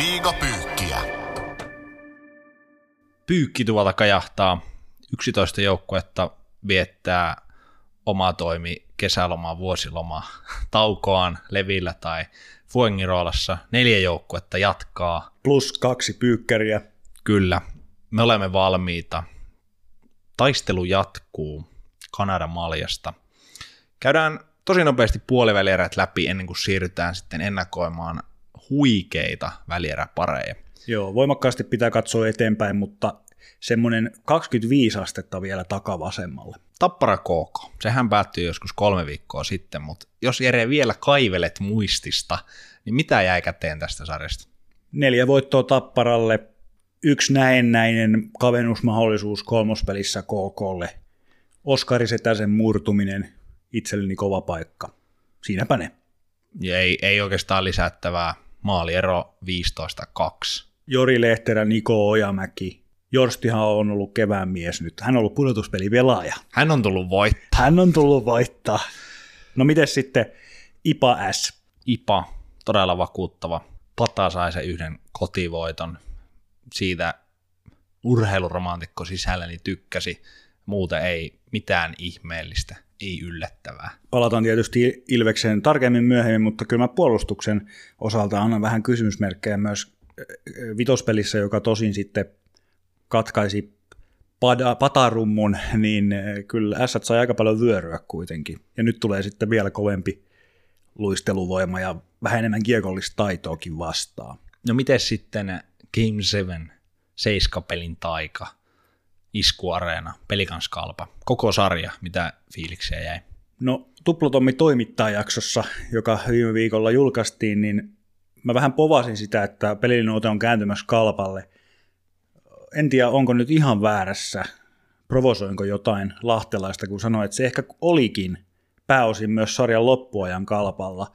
Liigapyykkiä. Pyykki tuolta kajahtaa. 11 joukkuetta viettää oma toimi kesälomaa, vuosilomaa, taukoaan Levillä tai Fuengirolassa. 4 joukkuetta jatkaa. Plus 2 pyykkäriä. Kyllä, me olemme valmiita. Taistelu jatkuu Kanadan maljasta. Käydään tosi nopeasti puolivälierät läpi ennen kuin siirrytään sitten ennakoimaan huikeita välieräpareja. Joo, voimakkaasti pitää katsoa eteenpäin, mutta semmoinen 25 astetta vielä takavasemmalle. Tappara KK, sehän päättyi joskus 3 viikkoa sitten, mutta jos Jere vielä kaivelet muistista, niin mitä jäi käteen tästä sarjasta? 4 voittoa Tapparalle, 1 näennäinen kavennusmahdollisuus kolmospelissä KK:lle, Oskari Setäsen murtuminen, itselleni kova paikka. Siinäpä ne. Ja ei oikeastaan lisättävää. Maaliero 15-2. Jori Lehterä, Niko Ojamäki. Jorstihan on ollut kevään mies nyt. Hän on ollut pudotuspelipelaaja. Hän on tullut voittaa. No miten sitten IPA S? IPA, todella vakuuttava. Pata sai sen yhden kotivoiton. Siitä urheiluromantikko sisälläni tykkäsi. Muuta ei mitään ihmeellistä. Ei yllättävää. Palataan tietysti Ilvekseen tarkemmin myöhemmin, mutta kyllä mä puolustuksen osalta annan vähän kysymysmerkkejä myös vitospelissä, joka tosin sitten katkaisi patarummun, niin kyllä Ässät sai aika paljon vyöryä kuitenkin. Ja nyt tulee sitten vielä kovempi luisteluvoima ja vähän enemmän kiekollista taitoakin vastaan. No miten sitten Game 7, seiskapelin taika? Iskuareena, Pelicans Kalpa, koko sarja, mitä fiiliksiä jäi? No Tuplatommi toimittaa -jaksossa, joka viime viikolla julkaistiin, niin mä vähän povasin sitä, että pelillinen ote on kääntymässä Kalpalle. En tiedä, onko nyt ihan väärässä, provosoinko jotain lahtelaista, kun sanoin, että se ehkä olikin pääosin myös sarjan loppuajan Kalpalla.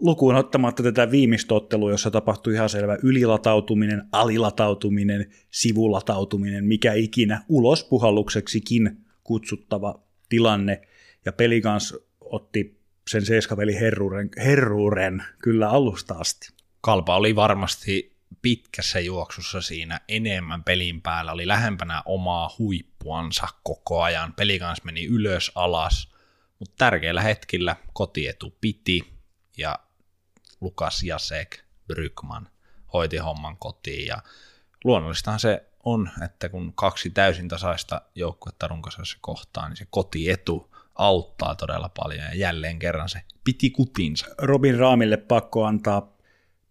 Lukuun ottamatta tätä viimeistä ottelua, jossa tapahtui ihan selvä ylilatautuminen, alilatautuminen, sivulatautuminen, mikä ikinä ulospuhallukseksikin kutsuttava tilanne. Ja Pelicans otti sen seiskapeli herruuren kyllä alusta asti. Kalpa oli varmasti pitkässä juoksussa siinä enemmän pelin päällä, oli lähempänä omaa huippuansa koko ajan. Pelicans meni ylös alas, mutta tärkeillä hetkillä kotietu piti. Ja Lucas Jašek, Bryggman hoiti homman kotiin. Ja luonnollistahan se on, että kun 2 täysin tasaista joukkuetta runkosarjassa kohtaa, niin se kotietu auttaa todella paljon. Ja jälleen kerran se piti kutinsa. Robin Raamille pakko antaa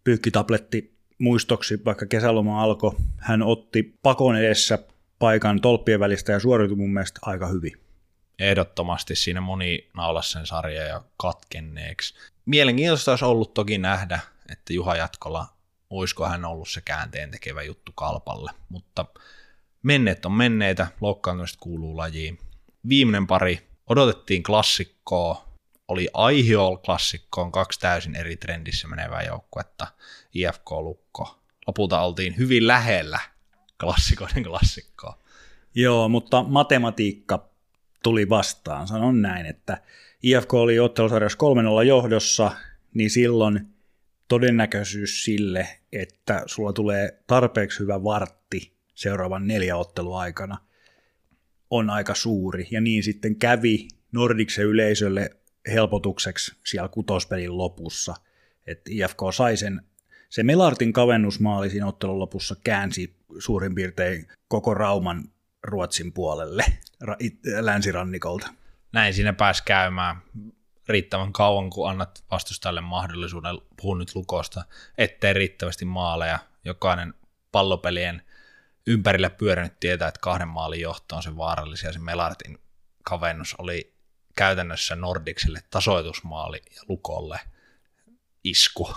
pyykkitabletti muistoksi, vaikka kesäloma alkoi. Hän otti pakon edessä paikan tolppien välistä ja suoriutui mun mielestä aika hyvin. Ehdottomasti siinä moni naulasi sen sarja ja katkenneeksi. Mielenkiintoista olisi ollut toki nähdä, että Juha Jatkola, olisiko hän ollut se käänteen tekevä juttu Kalpalle, mutta menneet on menneitä, loukkaantumista kuuluu lajiin. Viimeinen pari, odotettiin klassikkoa, oli aiheol klassikkoon 2 täysin eri trendissä menevää joukkuetta, IFK Lukko. Lopulta oltiin hyvin lähellä klassikoiden klassikkoa. Joo, mutta matematiikka tuli vastaan, sanon näin, että IFK oli ottelusarjassa 3-0 johdossa, niin silloin todennäköisyys sille, että sulla tulee tarpeeksi hyvä vartti seuraavan 4 ottelun aikana, on aika suuri. Ja niin sitten kävi Nordicsen yleisölle helpotukseksi siellä kutospelin lopussa. Että IFK sai se Melartin kavennusmaali siinä ottelun lopussa käänsi suurin piirtein koko Rauman Ruotsin puolelle länsirannikolta. Näin siinä pääsi käymään riittävän kauan, kun annat vastustajalle mahdollisuuden, puhun nyt Lukosta, ettei riittävästi maaleja. Jokainen pallopelien ympärillä pyörinyt tietää, että 2 maalin johto on se vaarallisia. Se Melartin kavennus oli käytännössä Nordicsille tasoitusmaali ja Lukolle isku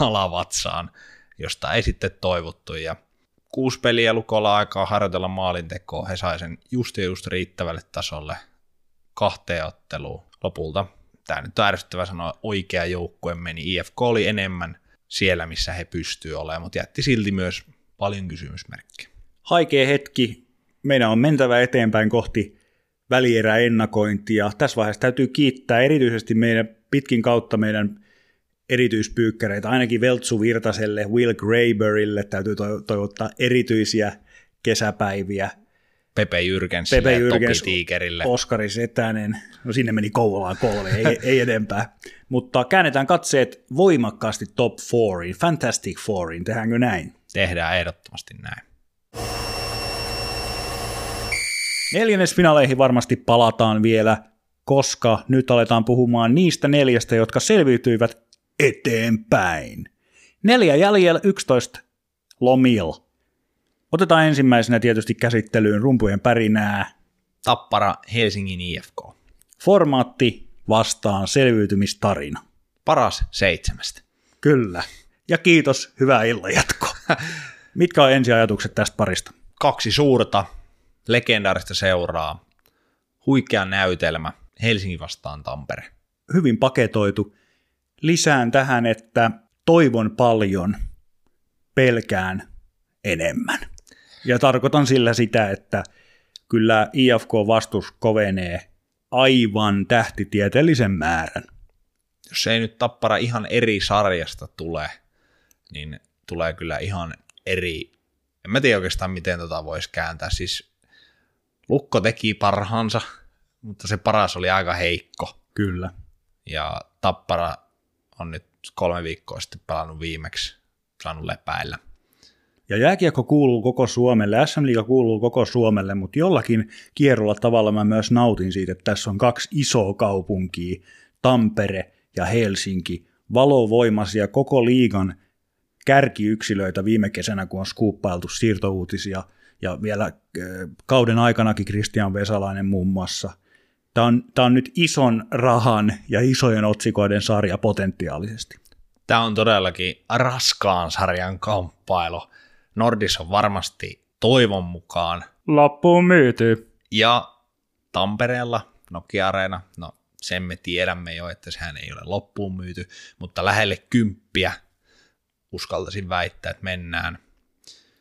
alavatsaan, josta ei sitten toivottu. Ja 6 peliä Lukolla aikaa harjoitella maalintekoa. He sai sen just riittävälle tasolle. 2 otteluun lopulta. Tämä nyt on ärsyttävä sanoa, oikea joukkue meni. IFK oli enemmän siellä, missä he pystyy olemaan, mutta jätti silti myös paljon kysymysmerkkejä. Haikea hetki. Meidän on mentävä eteenpäin kohti välieräennakointia. Tässä vaiheessa täytyy kiittää erityisesti meidän pitkin kautta meidän erityispyykkäreitä, ainakin Veltsu Virtaselle, Will Grayberille täytyy toivottaa erityisiä kesäpäiviä. Pepe Jyrkensille, Pepe Jyrkens, Topi Tiikerille. Oskari Setänen, no sinne meni Kouvolaan kolme, ei enempää. Mutta käännetään katseet voimakkaasti Top Fouriin, Fantastic Fouriin, tehdäänkö näin? Tehdään ehdottomasti näin. Neljännesfinaaleihin varmasti palataan vielä, koska nyt aletaan puhumaan niistä neljästä, jotka selviytyivät eteenpäin. 4 jäljellä, 11 lomilla. Otetaan ensimmäisenä tietysti käsittelyyn rumpujen pärinää. Tappara, Helsingin IFK. Formaatti vastaan selviytymistarina. Paras 7. Kyllä. Ja kiitos, hyvää illanjatkoa. Mitkä on ensiajatukset tästä parista? 2 suurta, legendaarista seuraa, huikea näytelmä, Helsinki vastaan Tampere. Hyvin paketoitu. Lisään tähän, että toivon paljon, pelkään enemmän. Ja tarkoitan sillä sitä, että kyllä IFK-vastus kovenee aivan tähtitieteellisen määrän. Jos ei nyt Tappara ihan eri sarjasta tule, niin tulee kyllä ihan eri. En mä tiedä oikeastaan, miten tota voisi kääntää. Siis Lukko teki parhaansa, mutta se paras oli aika heikko. Kyllä. Ja Tappara on nyt 3 viikkoa sitten pelannut viimeksi, saanut lepäillä. Ja jääkiekko kuuluu koko Suomelle, SM-liiga kuuluu koko Suomelle, mutta jollakin kierrolla tavalla mä myös nautin siitä, että tässä on 2 isoa kaupunkia, Tampere ja Helsinki, valovoimaisia koko liigan kärkiyksilöitä viime kesänä, kun on skuuppailtu siirtouutisia, ja vielä kauden aikanakin Kristian Vesalainen muun muassa. Tämä on nyt ison rahan ja isojen otsikoiden sarja potentiaalisesti. Tämä on todellakin raskaan sarjan kamppailu. Nordics on varmasti toivon mukaan loppuun myyty. Ja Tampereella Nokia Arena, no sen me tiedämme jo, että sehän ei ole loppuun myyty, mutta lähelle 10 uskaltaisin väittää, että mennään.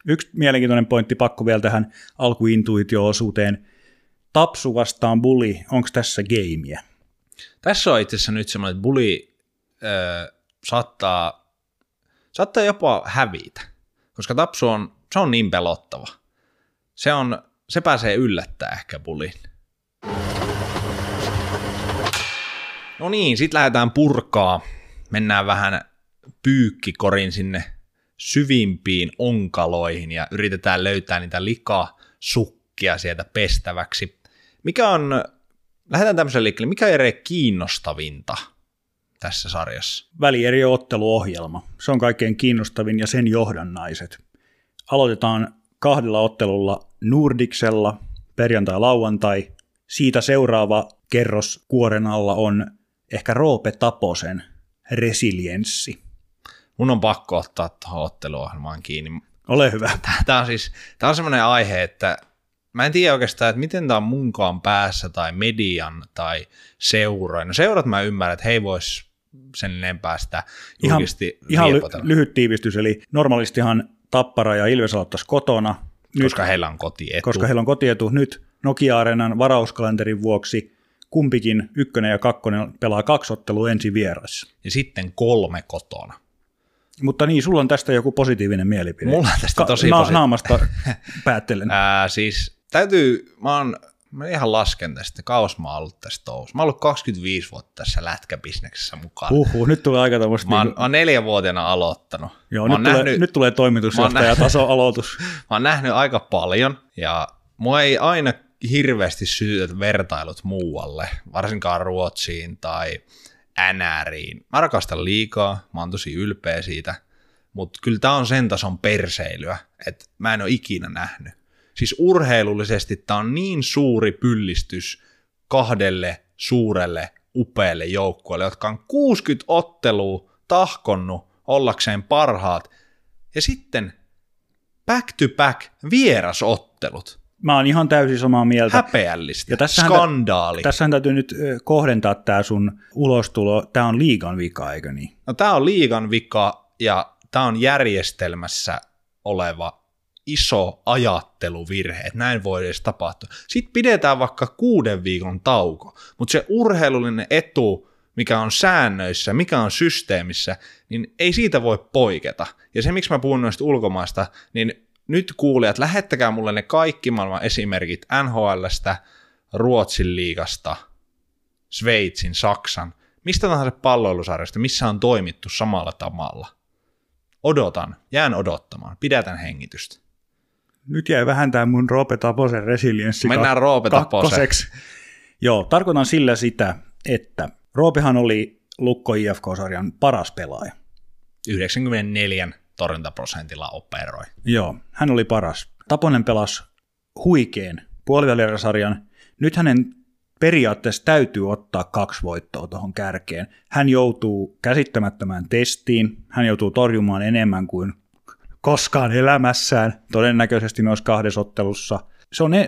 Yksi mielenkiintoinen pointti pakko vielä tähän alkuintuitio-osuuteen. Tapsu vastaan Buli, onko tässä geimiä? Tässä on itse asiassa nyt semmoinen, että Buli saattaa jopa hävitä. Koska Tapsu on, se on niin pelottava. Se pääsee yllättää ehkä Bulin. No niin, sit lähdetään purkaa. Mennään vähän pyykkikorin sinne syvimpiin onkaloihin ja yritetään löytää niitä likasukkia sieltä pestäväksi. Lähdetään tämmöiselle liikkeelle, mikä eri kiinnostavinta tässä sarjassa? Välieriotteluohjelma. Se on kaikkein kiinnostavin ja sen johdannaiset. Aloitetaan 2 ottelulla Nordicsella, perjantai-lauantai. Siitä seuraava kerros kuoren alla on ehkä Roope Taposen resilienssi. Mun on pakko ottaa tuohon otteluohjelmaan kiinni. Ole hyvä. Tämä on semmoinen aihe, että mä en tiedä oikeastaan, että miten tämä on munkaan päässä tai median tai seuroin. No seurat mä ymmärrän, että hei vois sen enempää sitä julkisesti liepotella. Ihan lyhyt tiivistys, eli normaalistihan Tappara ja Ilves aloittaisi kotona. Koska heillä on kotietu. Nyt Nokia Arenan varauskalenterin vuoksi kumpikin 1. ja 2. pelaa 2 ottelua ensi vieressä. Ja sitten 3 kotona. Mutta niin, sulla on tästä joku positiivinen mielipide. Mulla on tästä tosi positiivinen. Naamasta päättelen. Mä ihan lasken tästä, kauas mä oon ollut tässä touhussa. Mä oon ollut 25 vuotta tässä lätkäbisneksessä mukaan. Nyt tulee aika tämmöistä. Mä oon 4-vuotiaana aloittanut. Joo, nyt tulee toimitusjohtajataso-aloitus. Mä oon nähnyt aika paljon, ja mua ei aina hirveästi syytä vertailut muualle, varsinkaan Ruotsiin tai NRiin. Mä rakastan liikaa, mä oon tosi ylpeä siitä, mutta kyllä tää on sen tason perseilyä, että mä en ole ikinä nähnyt. Siis urheilullisesti tää on niin suuri pyllistys 2 suurelle upealle joukkueelle, jotka on 60 ottelua tahkonnut ollakseen parhaat, ja sitten back to back vierasottelut. Mä oon ihan täysin samaa mieltä. Häpeällistä. Ja skandaali. Tässähän täytyy nyt kohdentaa tää sun ulostulo. Tää on liigan vika, eikö niin? No tää on liigan vika, ja tää on järjestelmässä oleva iso ajatteluvirhe, että näin voi edes tapahtua. Sitten pidetään vaikka 6 viikon tauko, mutta se urheilullinen etu mikä on säännöissä, mikä on systeemissä, niin ei siitä voi poiketa. Ja se, miksi mä puhun noista ulkomaista, niin nyt kuulijat, lähettäkää mulle ne kaikki maailman esimerkit NHL:stä, Ruotsin liigasta, Sveitsin, Saksan, mistä tahansa palloilusarjasta, missä on toimittu samalla tavalla. Odotan, jään odottamaan, pidätän hengitystä. Nyt jäi vähän tämä mun Roope Taposen resilienssi kakkoseksi. Joo, tarkoitan sillä sitä, että Roopehan oli Lukko IFK-sarjan paras pelaaja. 94 torjuntaprosentilla operoi. Joo, hän oli paras. Taponen pelasi huikean puolivälieräsarjan. Nyt hänen periaatteessa täytyy ottaa 2 voittoa tuohon kärkeen. Hän joutuu käsittämättömään testiin, hän joutuu torjumaan enemmän kuin koskaan elämässään, todennäköisesti noissa 2 ottelussa.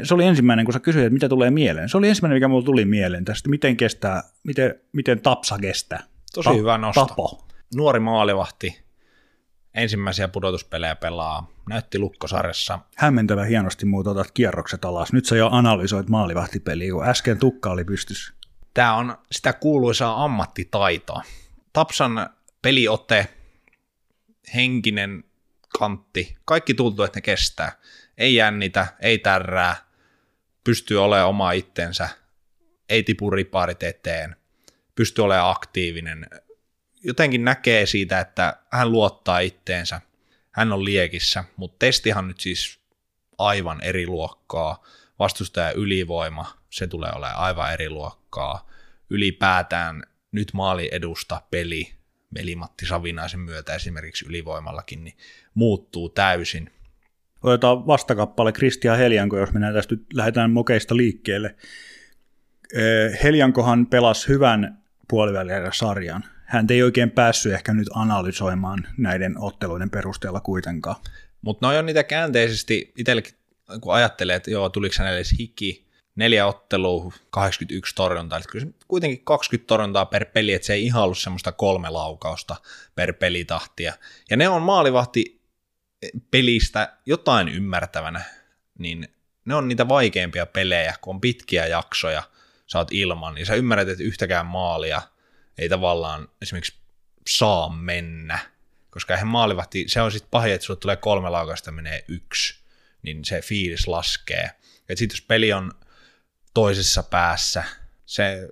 Se oli ensimmäinen, kun sä kysyit, että mitä tulee mieleen. Se oli ensimmäinen, mikä mulle tuli mieleen tästä, miten Tapsa kestää. Tosi hyvä nosto. Tapo. Nuori maalivahti, ensimmäisiä pudotuspelejä pelaa, näytti Lukkosarjassa. Hämmentävän hienosti otat kierrokset alas. Nyt sä jo analysoit maalivahtipeliä, kun äsken tukka oli pystyssä. Tämä on sitä kuuluisaa ammattitaitoa. Tapsan peliote, henkinen kantti, kaikki tuntuu, että ne kestää. Ei jännitä, ei tärrää, pystyy olemaan oma itsensä, ei tipu riparit eteen, pystyy olemaan aktiivinen. Jotenkin näkee siitä, että hän luottaa itteensä, hän on liekissä, mutta testihan nyt siis aivan eri luokkaa. Vastustajan ylivoima, se tulee olemaan aivan eri luokkaa. Ylipäätään nyt maaliedusta peli, Veli-Matti Savinaisen myötä esimerkiksi ylivoimallakin, niin muuttuu täysin. Otetaan vastakappale Kristian Heljanko, jos mennään tästä nyt, lähdetään mokeista liikkeelle. Heljankohan pelasi hyvän puolivälieräsarjan. Hän ei oikein päässyt ehkä nyt analysoimaan näiden otteluiden perusteella kuitenkaan. Mutta ne on niitä käänteisesti, itsellekin kun ajattelee, että joo, tuliko hänelle edes hiki, 4 ottelua, 81 torjuntaa, eli kyllä kuitenkin 20 torjuntaa per peli, että se ei ihan ollut semmoista 3 laukausta per pelitahtia. Ja ne on maalivahti pelistä jotain ymmärtävänä, niin ne on niitä vaikeimpia pelejä, kun on pitkiä jaksoja, sä oot ilman, ja sä ymmärrät, että yhtäkään maalia ei tavallaan esimerkiksi saa mennä, koska eihän maalivahti, se on sitten pahin, että sulle tulee 3 laukausta, menee 1, niin se fiilis laskee. Ja sitten jos peli on toisessa päässä, se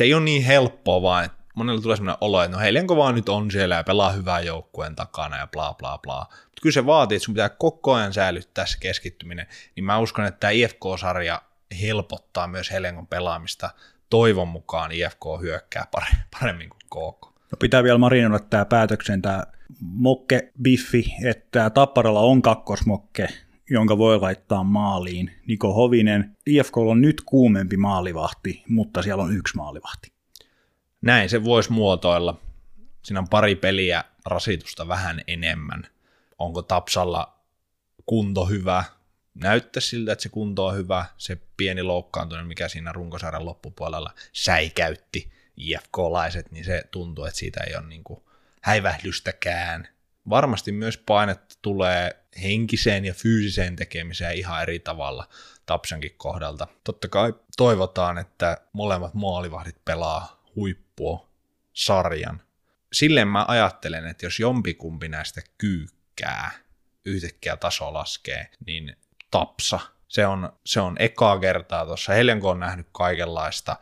ei ole niin helppoa, vaan monella tulee sellainen olo, että no Heljanko vaan nyt on siellä ja pelaa hyvää joukkueen takana ja bla bla bla. Mutta kyllä se vaatii, että sun pitää koko ajan säilyttää se keskittyminen, niin mä uskon, että tämä IFK-sarja helpottaa myös Heljankon pelaamista. Toivon mukaan IFK hyökkää paremmin kuin KK. No pitää vielä marinoida tämä päätöksen, tämä mokke-biffi, että Tapparalla on kakkosmokke, jonka voi laittaa maaliin. Niko Hovinen, IFK on nyt kuumempi maalivahti, mutta siellä on 1 maalivahti. Näin se voisi muotoilla. Siinä on 2 peliä rasitusta vähän enemmän. Onko Tapsalla kunto hyvä? Näyttää siltä, että se kunto on hyvä. Se pieni loukkaantuminen, mikä siinä runkosarjan loppupuolella säikäytti IFK-laiset, niin se tuntuu, että siitä ei ole niin kuin häivähdystäkään. Varmasti myös painetta tulee henkiseen ja fyysiseen tekemiseen ihan eri tavalla Tapsankin kohdalta. Totta kai toivotaan, että molemmat maalivahdit pelaa huippua sarjan. Silleen mä ajattelen, että jos jompikumpi näistä kyykkää, yhtäkkiä taso laskee, niin Tapsa. Se on ekaa kertaa tuossa. Heljanko on nähnyt kaikenlaista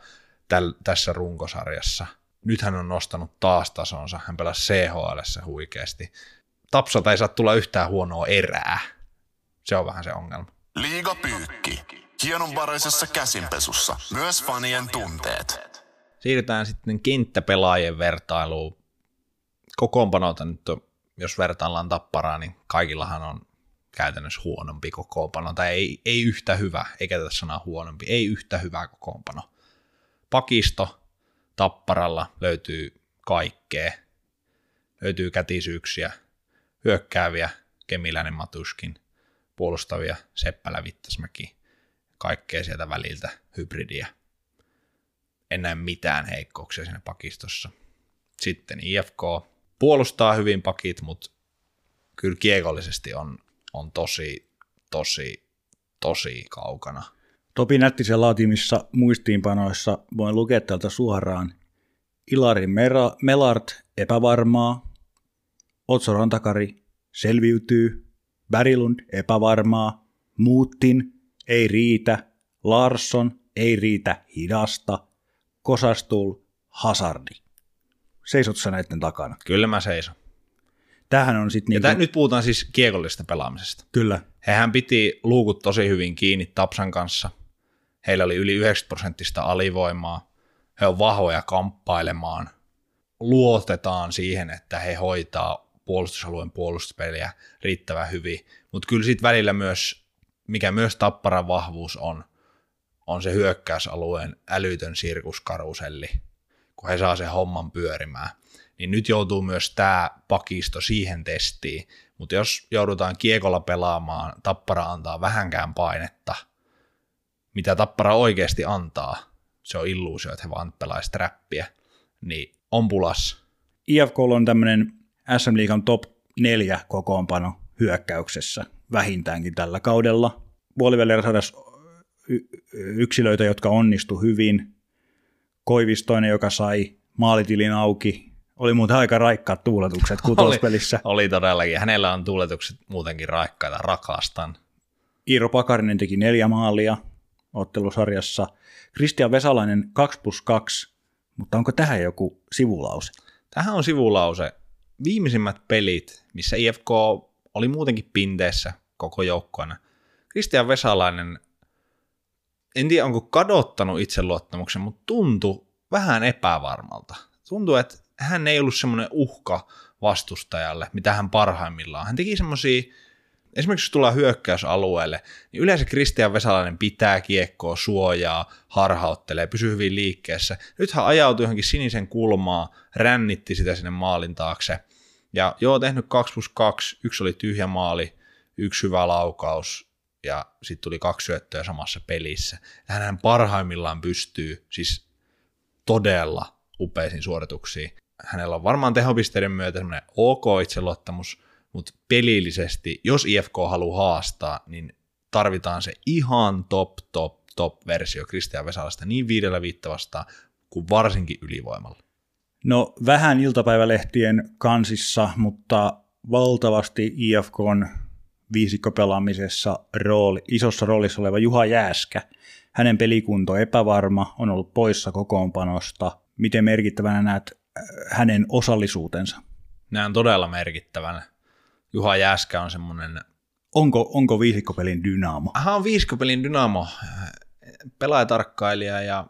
tässä runkosarjassa. Nyt hän on nostanut taas tasonsa. Hän pelasi CHL:ssä huikeasti. Tapsalta ei saa tulla yhtään huonoa erää. Se on vähän se ongelma. Liigapyykki. Hienonvaraisessa käsinpesussa. Myös fanien tunteet. Siirrytään sitten kenttäpelaajien vertailuun. Kokoonpanolta nyt, jos vertaillaan Tapparaa, niin kaikillahan on käytännössä huonompi kokoonpano, tai ei yhtä hyvä, eikä tätä sanaa huonompi, ei yhtä hyvä kokoonpano. Pakisto Tapparalla löytyy kaikkea, löytyy kätisyyksiä, hyökkääviä, Kemiläinen Matuskin, puolustavia, Seppälä Vittasmäki, kaikkea sieltä väliltä, hybridiä. En näe mitään heikkouksia siinä pakistossa. Sitten IFK puolustaa hyvin pakit, mutta kyllä kiekollisesti on tosi kaukana. Topi Nättisen laatimissa muistiinpanoissa voin lukea tältä suoraan. Ilari Melart epävarmaa, Otso Rantakari selviytyy, Berglund epävarmaa, Muuttin ei riitä, Larsson ei riitä hidasta, Kosastul Hazardi. Seisotko sä näiden takana? Kyllä mä seison. Tämähän on sitten... Niin nyt puhutaan siis kiekollisesta pelaamisesta. Kyllä. Hehän piti luukut tosi hyvin kiinni Tapsan kanssa. Heillä oli yli 90% alivoimaa. He on vahvoja kamppailemaan. Luotetaan siihen, että he hoitaa puolustusalueen puolustuspeliä riittävän hyvin. Mutta kyllä sitten välillä myös, mikä myös Tapparan vahvuus on, on se hyökkäysalueen älytön sirkuskaruselli, kun he saa sen homman pyörimään. Niin nyt joutuu myös tämä pakisto siihen testiin, mutta jos joudutaan kiekolla pelaamaan, Tappara antaa vähänkään painetta, mitä Tappara oikeasti antaa, se on illuusio, että he vaan pelaisivat räppiä, niin on pulas. IFK on tämmöinen SM-liigan top 4 kokoonpano hyökkäyksessä vähintäänkin tällä kaudella. Puolivälierä saadaan yksilöitä, jotka onnistu hyvin. Koivistoinen, joka sai maalitilin auki. Oli muuten aika raikkaat tuuletukset kutospelissä. Oli todellakin. Hänellä on tuuletukset muutenkin raikkaita. Rakastan. Iiro Pakarinen teki 4 maalia ottelusarjassa. Kristian Vesalainen 2+2. Mutta onko tähän joku sivulause? Tähän on sivulause. Viimeisimmät pelit, missä IFK oli muutenkin pinteessä koko joukkoina. Kristian Vesalainen, en tiedä onko kadottanut itseluottamuksen, mutta tuntui vähän epävarmalta. Tuntui, että hän ei ollut semmoinen uhka vastustajalle, mitä hän parhaimmillaan. Hän teki semmoisia, esimerkiksi jos tullaan hyökkäysalueelle, niin yleensä Kristian Vesalainen pitää kiekkoa, suojaa, harhauttelee, pysyy hyvin liikkeessä. Nyt hän ajautui johonkin sinisen kulmaa, rännitti sitä sinne maalin taakse. Ja joo, tehnyt 2+2, 1 oli tyhjä maali, 1 hyvä laukaus ja sitten tuli 2 syöttöä samassa pelissä. Hän parhaimmillaan pystyy siis todella upeisiin suorituksiin. Hänellä on varmaan tehopisteiden myötä semmoinen ok itseluottamus, mutta pelillisesti, jos IFK haluaa haastaa, niin tarvitaan se ihan top versio Kristian Vesalasta niin 5-5 vastaan kuin varsinkin ylivoimalla. No vähän iltapäivälehtien kansissa, mutta valtavasti IFK:n viisikkopelaamisessa isossa roolissa oleva Juha Jääskä. Hänen pelikunto epävarma, on ollut poissa kokoonpanosta. Miten merkittävänä näet hänen osallisuutensa? Näen todella merkittävänä. Juha Jääskä on semmoinen... Onko viisikkopelin dynaamo? Hän on viisikkopelin dynaamo. Pelaajatarkkailija ja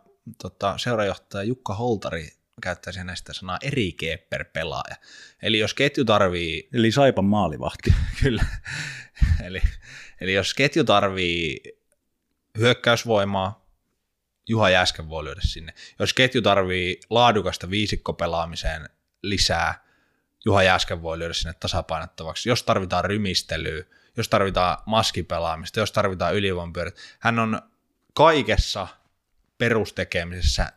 seurajohtaja Jukka Holtari käyttäisi näistä sanaa eri keepper pelaaja. Eli jos ketju tarvii... Eli Saipan maalivahti. Kyllä. Eli jos ketju tarvii hyökkäysvoimaa, Juha Jääskän voi lyödä sinne. Jos ketju tarvii laadukasta viisikkopelaamiseen lisää, Juha Jääskän voi lyödä sinne tasapainottavaksi. Jos tarvitaan rymistelyä, jos tarvitaan maskipelaamista, jos tarvitaan ylivoimpyörät. Hän on kaikessa perustekemisessä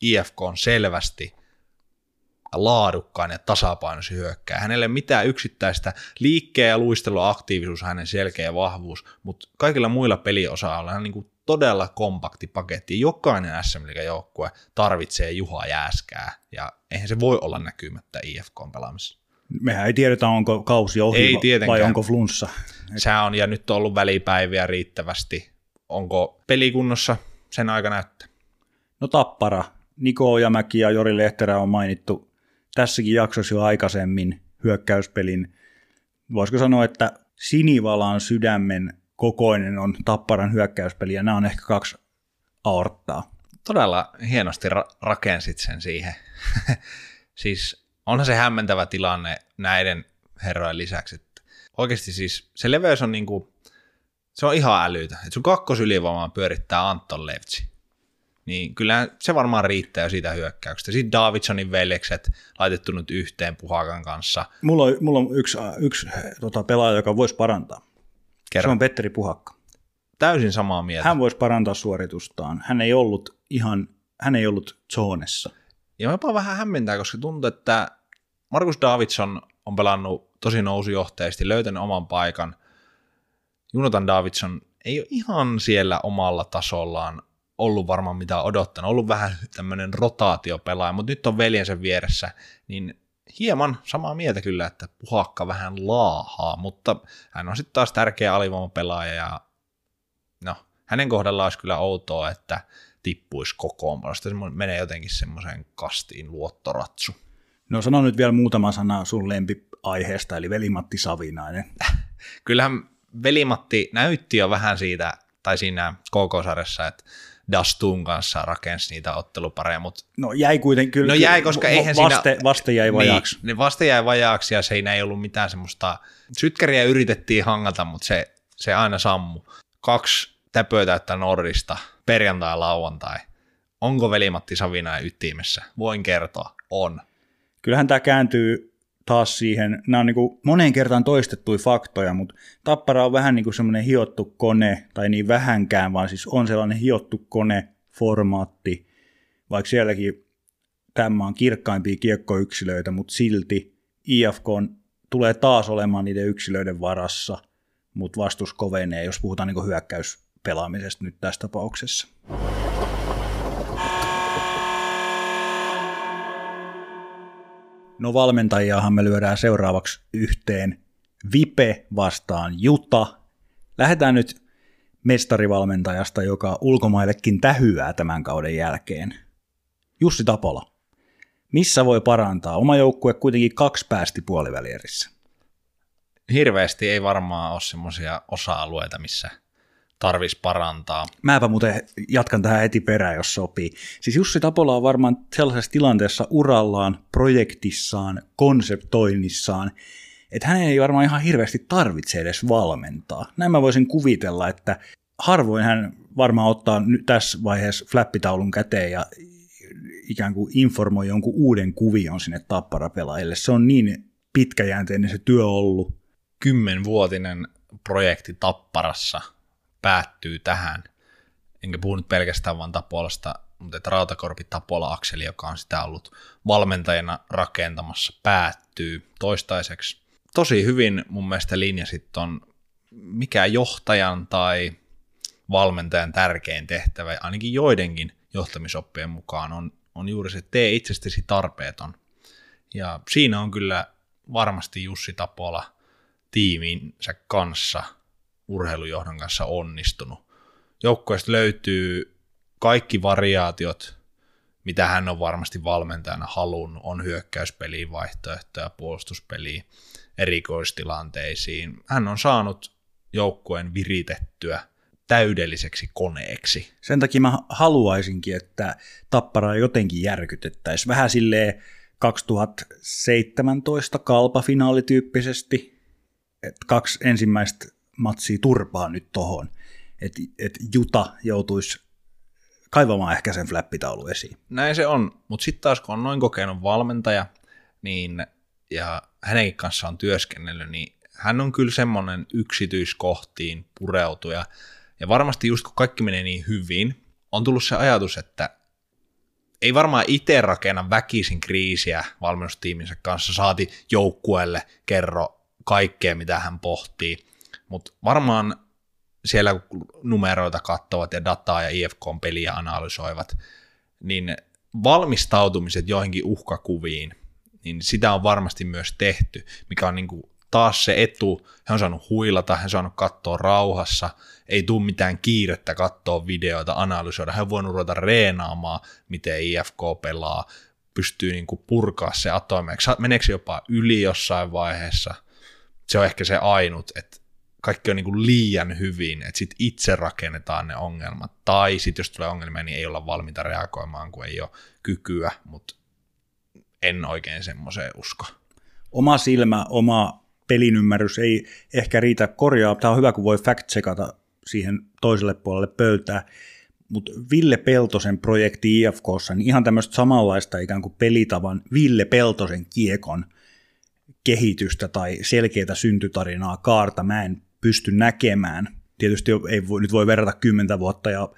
IFK on selvästi laadukkaan ja tasapainoisen hyökkääjä. Hänellä ei ole mitään yksittäistä liikkeen ja luisteluaktiivisuus, hänen selkeä vahvuus, mutta kaikilla muilla peliosailla hän niinku todella kompakti paketti. Jokainen SM-liigan joukkue tarvitsee Juha Jääskää, ja eihän se voi olla näkymättä IFK:n pelaamisessa. Mehän ei tiedetä, onko kausi ohi vai onko flunssa. Se on, ja nyt on ollut välipäiviä riittävästi. Onko pelikunnossa? Sen aika näyttää. No Tappara. Niko Ojamäki ja Jori Lehterä on mainittu tässäkin jaksossa jo aikaisemmin hyökkäyspelin. Voisiko sanoa, että sinivalan sydämen kokoinen on Tapparan hyökkäyspeli, ja nämä on ehkä 2 aorttaa. Todella hienosti rakensit sen siihen. Siis onhan se hämmentävä tilanne näiden herrojen lisäksi. Että oikeasti siis se leveys on niinku, se on ihan älytä. Et sun kakkosylivoimaa pyörittää Anton Levtsi. Niin kyllä se varmaan riittää jo siitä hyökkäyksestä. Sitten Davidsonin veljekset laitettu nyt yhteen Puhakan kanssa. Mulla on yksi pelaaja, joka voisi parantaa. Kerran. Se on Petteri Puhakka. Täysin samaa mieltä. Hän voisi parantaa suoritustaan. Hän ei ollut zoonessa. Ja jopa vähän hämmentää, koska tuntuu, että Markus Davidson on pelannut tosi nousujohteisesti, löytänyt oman paikan. Jonathan Davidson ei ole ihan siellä omalla tasollaan. ollut varmaan mitä odottanut, ollut vähän tämmöinen rotaatiopelaaja, mutta nyt on veljensä vieressä, niin hieman samaa mieltä kyllä, että Puhakka vähän laahaa, mutta hän on sitten taas tärkeä alivoimapelaaja ja no, hänen kohdallaan olisi kyllä outoa, että tippuisi kokoonpanosta, se menee jotenkin semmoiseen kastiin luottoratsu. No sano nyt vielä muutama sana sun lempiaiheesta, eli Veli-Matti Savinainen. Kyllähän Veli-Matti näytti jo vähän siitä, tai siinä KK-sarjassa, että Dastun kanssa rakensi niitä ottelupareja, mutta... No jäi kuitenkin kyllä. No jäi, koska eihän siinä... Vaste jäi vajaaksi. Niin, vaste jäi vajaaksi ja siinä ei ollut mitään semmoista... Sytkäriä yritettiin hangata, mutta se aina sammu. 2 täpötäyttä Nordista, perjantai, lauantai. Onko Veli-Matti Savinainen ytimessä? Voin kertoa, on. Kyllähän tämä kääntyy taas siihen, nämä on niin kuin moneen kertaan toistettuja faktoja, mutta Tappara on vähän niin kuin semmoinen hiottu kone, tai niin vähänkään, vaan siis on sellainen hiottu koneformaatti, vaikka sielläkin tämä on kirkkaimpia kiekkoyksilöitä, mutta silti IFK tulee taas olemaan niiden yksilöiden varassa, mutta vastus kovenee, jos puhutaan niin kuin hyökkäyspelaamisesta nyt tässä tapauksessa. No valmentajiahan me lyödään seuraavaksi yhteen. Vipe vastaan Juta. Lähdetään nyt mestarivalmentajasta, joka ulkomaillekin tähyää tämän kauden jälkeen. Jussi Tapola. Missä voi parantaa? Oma joukkue kuitenkin 2 päästi puolivälierissä. Hirveästi ei varmaan ole semmoisia osa-alueita, missä tarvitsisi parantaa. Mäpä muuten jatkan tähän heti perään, jos sopii. Siis Jussi Tapola on varmaan sellaisessa tilanteessa urallaan, projektissaan, konseptoinnissaan, että hänen ei varmaan ihan hirveästi tarvitse edes valmentaa. Näin mä voisin kuvitella, että harvoin hän varmaan ottaa nyt tässä vaiheessa flappitaulun käteen ja ikään kuin informoi jonkun uuden kuvion sinne Tappara-pelaajille. Se on niin pitkäjänteinen se työ ollut. 10-vuotinen projekti Tapparassa päättyy tähän, enkä puhu nyt pelkästään vaan Tapolasta, mutta Rautakorpi Tapola-akseli, joka on sitä ollut valmentajana rakentamassa, päättyy toistaiseksi. Tosi hyvin mun mielestä linjasit on, mikä johtajan tai valmentajan tärkein tehtävä, ainakin joidenkin johtamisoppien mukaan, on juuri se, tee itsestäsi tarpeeton. Ja siinä on kyllä varmasti Jussi Tapola tiiminsä kanssa, urheilujohdon kanssa onnistunut. Joukkueesta löytyy kaikki variaatiot, mitä hän on varmasti valmentajana halunnut, on hyökkäyspeliä, vaihtoehtoja, puolustuspeliä, erikoistilanteisiin. Hän on saanut joukkueen viritettyä täydelliseksi koneeksi. Sen takia mä haluaisinkin, että Tapparaa jotenkin järkytettäisiin. Vähän silleen 2017 Kalpa-finaalityyppisesti, että 2 ensimmäistä matsia turpaa nyt tohon, että Juta joutuisi kaivamaan ehkä sen flappitaulu esiin. Näin se on, mutta sitten taas kun on noin kokenut valmentaja, niin, ja hänenkin kanssa on työskennellyt, niin hän on kyllä semmoinen yksityiskohtiin pureutuja, ja varmasti just kun kaikki menee niin hyvin, on tullut se ajatus, että ei varmaan itse rakenna väkisin kriisiä valmennustiiminsä kanssa, saati joukkueelle kerro kaikkea, mitä hän pohtii. Mutta varmaan siellä kun numeroita katsovat ja dataa ja IFK-peliä analysoivat, niin valmistautumiset joihinkin uhkakuviin, niin sitä on varmasti myös tehty, mikä on niinku taas se etu. He on saanut huilata, he on saanut katsoa rauhassa, ei tule mitään kiirettä katsoa videoita, analysoida. He on voinut ruveta reenaamaan, miten IFK pelaa, pystyy niinku purkaa se atoimeeksi. Meneekö se jopa yli jossain vaiheessa? Se on ehkä se ainut, että kaikki on niin kuin liian hyvin, että sitten itse rakennetaan ne ongelmat. Tai sitten jos tulee ongelmia, niin ei olla valmiita reagoimaan, kun ei ole kykyä, mutta en oikein semmoiseen usko. Oma silmä, oma pelinymmärrys ei ehkä riitä korjaa. Tämä on hyvä, kun voi fact-checkata siihen toiselle puolelle pöytää. Mutta Ville Peltosen projekti IFK:ssa, niin ihan tämmöistä samanlaista ikään kuin pelitavan Ville Peltosen kiekon kehitystä tai selkeää syntytarinaa kaarta mä en pysty näkemään. Tietysti ei voi, nyt voi verrata 10 vuotta ja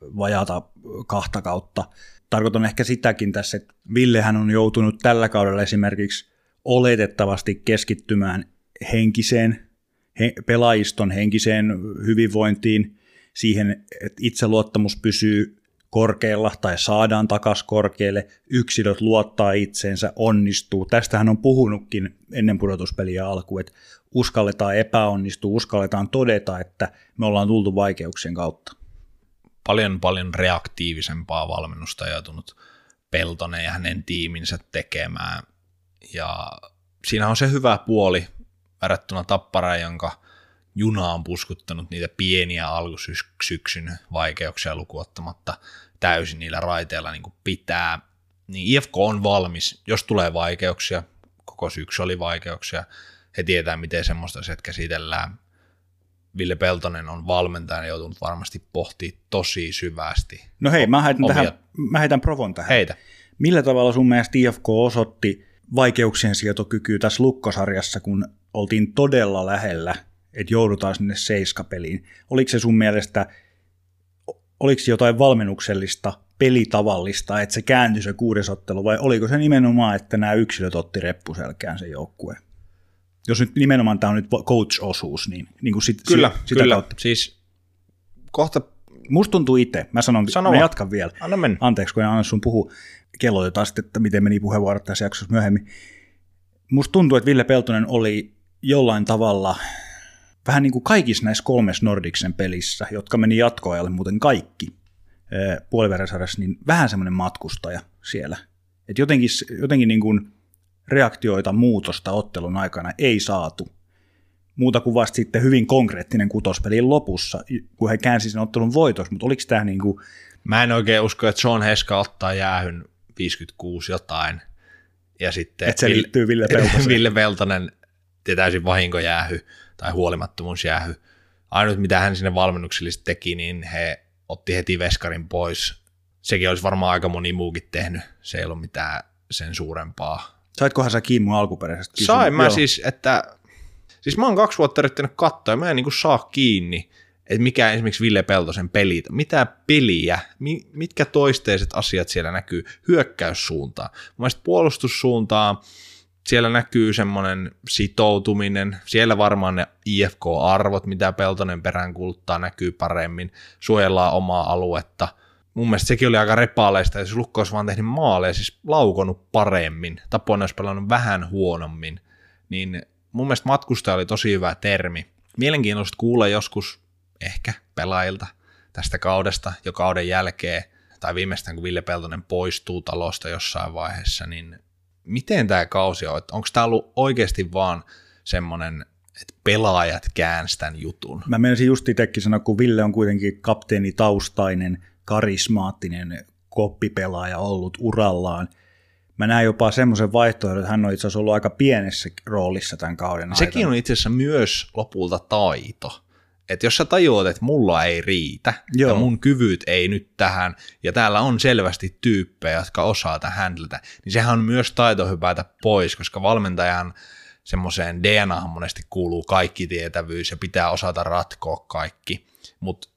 vajata 2 kautta. Tarkoitan ehkä sitäkin tässä, että Villehän on joutunut tällä kaudella esimerkiksi oletettavasti keskittymään henkiseen, pelaajiston henkiseen hyvinvointiin, siihen, että itseluottamus pysyy korkealla tai saadaan takaisin korkealle, yksilöt luottaa itseensä, onnistuu. Tästähän on puhunutkin ennen pudotuspeliä alkuun, että uskalletaan epäonnistua, uskalletaan todeta, että me ollaan tultu vaikeuksien kautta. Paljon reaktiivisempaa valmennusta ajautunut Peltonen ja hänen tiiminsä tekemään. Ja siinä on se hyvä puoli verrattuna Tapparaan, jonka juna on puskuttanut niitä pieniä alkusyksyn vaikeuksia lukuottamatta täysin niillä raiteilla niin kuin pitää. Niin IFK on valmis, jos tulee vaikeuksia, koko syksy oli vaikeuksia, he tietää miten semmoista se käsitellään. Ville Peltonen on valmentajana joutunut varmasti pohtimaan tosi syvästi. No hei, mä heitän provon tähän. Heitä. Millä tavalla sun mielestä IFK osoitti vaikeuksien sietokykyä tässä Lukko-sarjassa, kun oltiin todella lähellä, että joudutaan sinne seiskapeliin? Oliko se sun mielestä, oliko jotain valmennuksellista, pelitavallista, että se kääntyi se kuudesottelu, vai oliko se nimenomaan, että nämä yksilöt otti reppuselkään se joukkue? Jos nyt nimenomaan tämä on nyt coach-osuus, niin sitä kautta. Siis kohta... Musta tuntuu itse, mä jatkan vielä. Anna mennä. Anteeksi, kun en anna sun puhua. Kelloja taas, että miten meni puheenvuorot tässä jaksossa myöhemmin. Musta tuntuu, että Ville Peltonen oli jollain tavalla vähän niin kuin kaikissa näissä kolmessa Nordicsen pelissä, jotka meni jatkoajalle muuten kaikki puoliväräsarjassa, niin vähän semmoinen matkustaja siellä. Et jotenkin niin kuin reaktioita muutosta ottelun aikana ei saatu. Muuta kuin vasta sitten hyvin konkreettinen kutospelin lopussa, kun he käänsi sen ottelun voitoksi, mutta oliko tämä niin kuin... Mä en oikein usko, että Sean Heska ottaa jäähyn 56 jotain, ja sitten... Että se liittyy Ville Peltonen. Ville Peltonen täysin vahinkojäähy tai huolimattomuusjäähy. Ainut mitä hän sinne valmennuksellisesti teki, niin he otti heti veskarin pois. Sekin olisi varmaan aika moni muukin tehnyt, se ei ollut mitään sen suurempaa. Saitkohan sä kiinni mun alkuperäisestä kysymystä? Sain mä siis, että... Siis mä oon 2 vuotta yrittänyt katsoa, ja mä en niin kuin saa kiinni, että mikä esimerkiksi Ville Peltosen pelit, mitä peliä, mitkä toisteiset asiat siellä näkyy hyökkäyssuuntaan. Mä mielestä puolustussuuntaan siellä näkyy semmoinen sitoutuminen, siellä varmaan ne IFK-arvot, mitä Peltonen peräänkuuluttaa, näkyy paremmin, suojellaan omaa aluetta. Mun mielestä sekin oli aika repaaleista, jos Lukko olisi vaan tehnyt maaleja, siis laukonut paremmin, Taponen olisi pelannut vähän huonommin, niin mun mielestä matkustaja oli tosi hyvä termi. Mielenkiintoista kuulla joskus ehkä pelaajilta tästä kaudesta jo kauden jälkeen, tai viimeistään kun Ville Peltonen poistuu talosta jossain vaiheessa, niin miten tämä kausi on? Onko tämä ollut oikeasti vaan semmoinen, että pelaajat käänsi tämän jutun? Mä menisin just itsekin sanoa, kun Ville on kuitenkin kapteenitaustainen, karismaattinen koppipelaaja ollut urallaan. Mä näen jopa semmoisen vaihtoehdon, että hän on itse asiassa ollut aika pienessä roolissa tämän kauden aikana. Sekin on itse asiassa myös lopulta taito. Että jos sä tajuat, että mulla ei riitä, ja mun kyvyt ei nyt tähän, ja täällä on selvästi tyyppejä, jotka osaa tämän handlata, niin sehän on myös taito hypätä pois, koska valmentajan semmoiseen DNAhan monesti kuuluu kaikki tietävyys ja pitää osata ratkoa kaikki. Mutta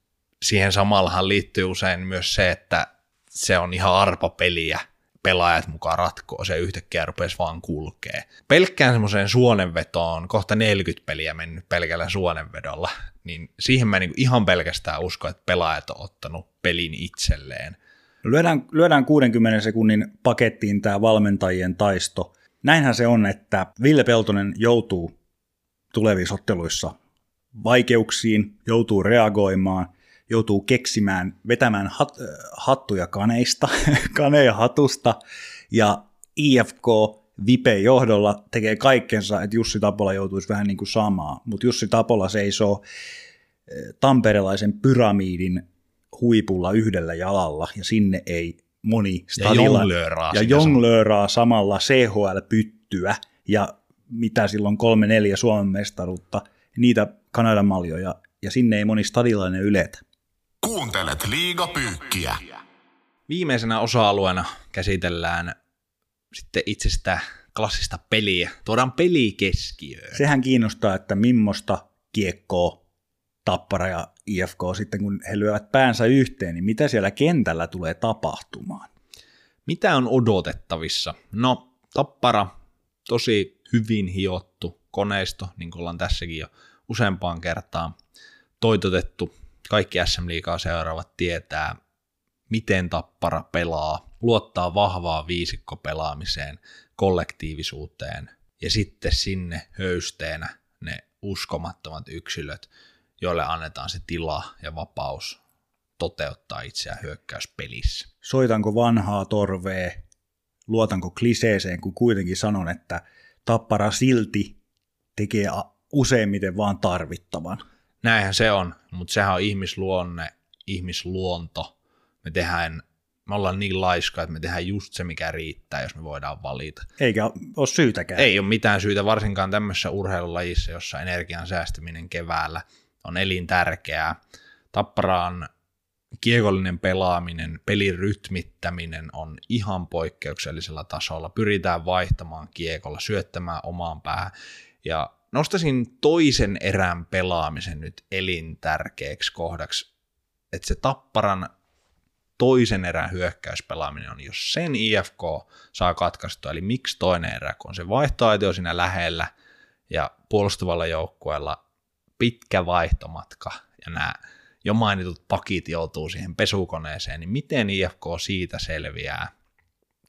siihen samallahan liittyy usein myös se, että se on ihan arpapeliä. Pelaajat mukaan ratkoo, se yhtäkkiä rupesi vaan kulkee. Pelkkään semmoiseen suonenvetoon, kohta 40 peliä mennyt pelkällä suonenvedolla, niin siihen mä niinku ihan pelkästään usko, että pelaajat on ottanut pelin itselleen. Lyödään 60 sekunnin pakettiin tämä valmentajien taisto. Näinhän se on, että Ville Peltonen joutuu tulevissa otteluissa vaikeuksiin, joutuu reagoimaan, joutuu keksimään, vetämään hattuja kaneista, kaneja hatusta, ja IFK Vipen johdolla tekee kaikkensa, että Jussi Tapola joutuisi vähän niin kuin samaa, mutta Jussi Tapola seisoo tamperelaisen pyramidin huipulla yhdellä jalalla, ja sinne ei moni stadilla, ja jonglööraa samalla CHL-pyttyä, ja mitä silloin 3-4 Suomen mestaruutta, niitä Kanadan maljoja, ja sinne ei moni stadilainen yletä. Kuuntelet Liigapyykkiä. Viimeisenä osa-alueena käsitellään sitten itse sitä klassista peliä. Tuodaan peli keskiöön. Sehän kiinnostaa, että mimmosta kiekkoa Tappara ja IFK sitten kun he lyövät päänsä yhteen, niin mitä siellä kentällä tulee tapahtumaan? Mitä on odotettavissa? No Tappara, tosi hyvin hiottu koneisto, niin kuin ollaan tässäkin jo useampaan kertaan toitotettu. Kaikki SM-liigaa seuraavat tietää, miten Tappara pelaa, luottaa vahvaan viisikkopelaamiseen, kollektiivisuuteen ja sitten sinne höysteenä ne uskomattomat yksilöt, joille annetaan se tila ja vapaus toteuttaa itseään hyökkäyspelissä. Soitanko vanhaa torvea, luotanko kliseeseen, kun kuitenkin sanon, että Tappara silti tekee useimmiten vaan tarvittavan. Näinhän se on, mutta sehän on ihmisluonto. Me ollaan niin laiska, että me tehdään just se, mikä riittää, jos me voidaan valita. Eikä ole syytäkään. Ei ole mitään syytä, varsinkaan tämmöisessä urheilulajissa, jossa energian säästäminen keväällä on elintärkeää. Tapparaan kiekollinen pelaaminen, pelin rytmittäminen on ihan poikkeuksellisella tasolla. Pyritään vaihtamaan kiekolla, syöttämään omaan päähän. Ja nostaisin toisen erän pelaamisen nyt elintärkeäksi kohdaksi, että se Tapparan toisen erän hyökkäyspelaaminen on, jos sen IFK saa katkaistua, eli miksi toinen erä, kun se vaihtoaitio siinä lähellä ja puolustavalla joukkueella pitkä vaihtomatka ja nämä jo mainitut pakit joutuu siihen pesukoneeseen, niin miten IFK siitä selviää?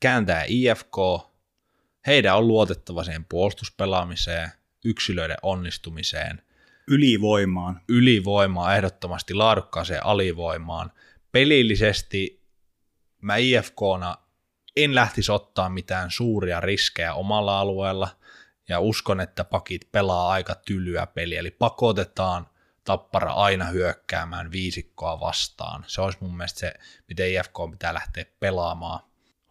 Kääntää IFK, heidän on luotettava siihen puolustuspelaamiseen, yksilöiden onnistumiseen, ylivoimaan, ehdottomasti laadukkaaseen alivoimaan. Pelillisesti mä IFK:na en lähtisi ottaa mitään suuria riskejä omalla alueella ja uskon, että pakit pelaa aika tylyä peliä, eli pakotetaan Tappara aina hyökkäämään viisikkoa vastaan. Se olisi mun mielestä se, miten IFK pitää lähteä pelaamaan.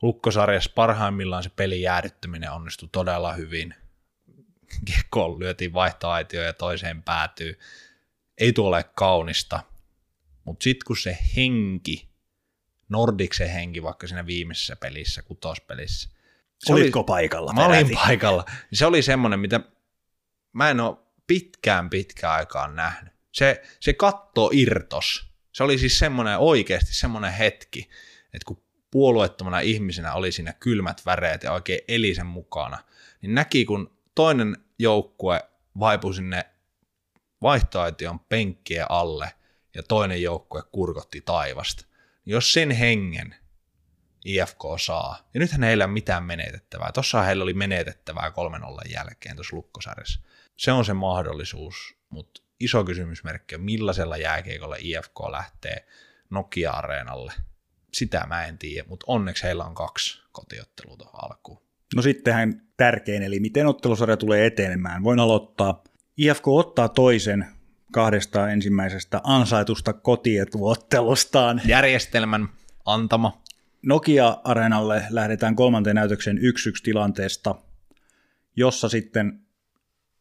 Lukkosarjassa parhaimmillaan se pelin jäädyttäminen onnistui todella hyvin. Kiekkoon lyötiin vaihtoaitioon ja toiseen päätyy. Ei tule kaunista. Mutta sitten kun se henki, Nordicsen henki vaikka siinä viimeisessä pelissä, kutospelissä. Olitko paikalla? Mä olin paikalla. Se oli semmoinen, mitä mä en ole pitkään aikaan nähnyt. Se katto irtos. Se oli siis semmoinen oikeasti semmoinen hetki, että kun puolueettomana ihmisenä oli siinä kylmät väreet ja oikein eli sen mukana, niin näki kun toinen joukkue vaipui sinne vaihtoaition penkkien alle, ja toinen joukkue kurkotti taivasta. Jos sen hengen IFK saa, ja nythän heillä ei ole mitään menetettävää. Tuossa heillä oli menetettävää 3-0 jälkeen tuossa Lukkosarjassa. Se on se mahdollisuus, mutta iso kysymysmerkki on, millaisella jääkiekolla IFK lähtee Nokia Areenalle. Sitä mä en tiedä, mutta onneksi heillä on 2 kotiottelua tuohon alkuun. No sittenhän tärkein, eli miten ottelusarja tulee etenemään. Voin aloittaa. IFK ottaa toisen 2 ensimmäisestä ansaitusta kotietuottelustaan. Järjestelmän antama. Nokia Areenalle lähdetään 3. näytöksen 1-1 tilanteesta, jossa sitten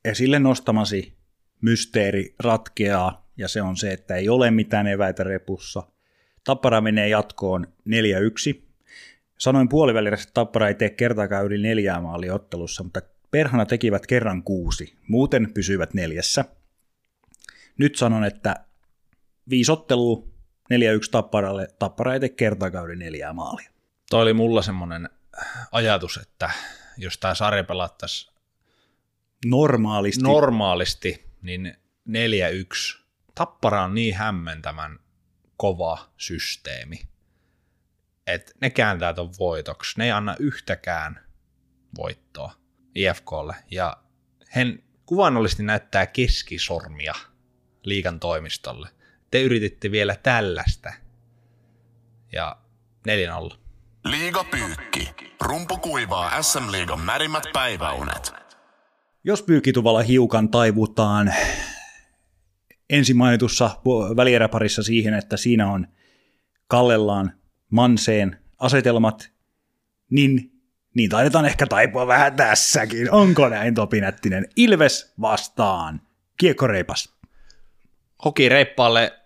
esille nostamasi mysteeri ratkeaa, ja se on se, että ei ole mitään eväitä repussa. Tappara menee jatkoon 4-1. Sanoin puolivälissä, että Tappara ei tee kertaakaan yli 4 maalia ottelussa, mutta perhana tekivät kerran 6, muuten pysyivät 4. Nyt sanon, että 5 ottelua, 4-1 Tapparalle, Tappara ei tee kertaakaan yli 4 maalia. Toi oli mulla semmoinen ajatus, että jos tämä sarja pelattaisiin normaalisti, niin 4-1. Tappara on niin hämmentävän kova systeemi, että ne kääntää ton voitoksi. Ne ei anna yhtäkään voittoa IFK:lle. Ja hän kuvaannollisesti näyttää keskisormia liigan toimistolle. Te yrititte vielä tällaista. Ja 4-0. Liigapyykki. Rumpu kuivaa SM-liigan märimmät päiväunet. Jos pyykkituvalla hiukan taivutaan ensin mainitussa välieräparissa siihen, että siinä on kallellaan Manseen asetelmat, niin taidetaan ehkä taipua vähän tässäkin. Onko näin, Topi Nättinen? Ilves vastaan. Kiekkoreipas. Hokireippaalle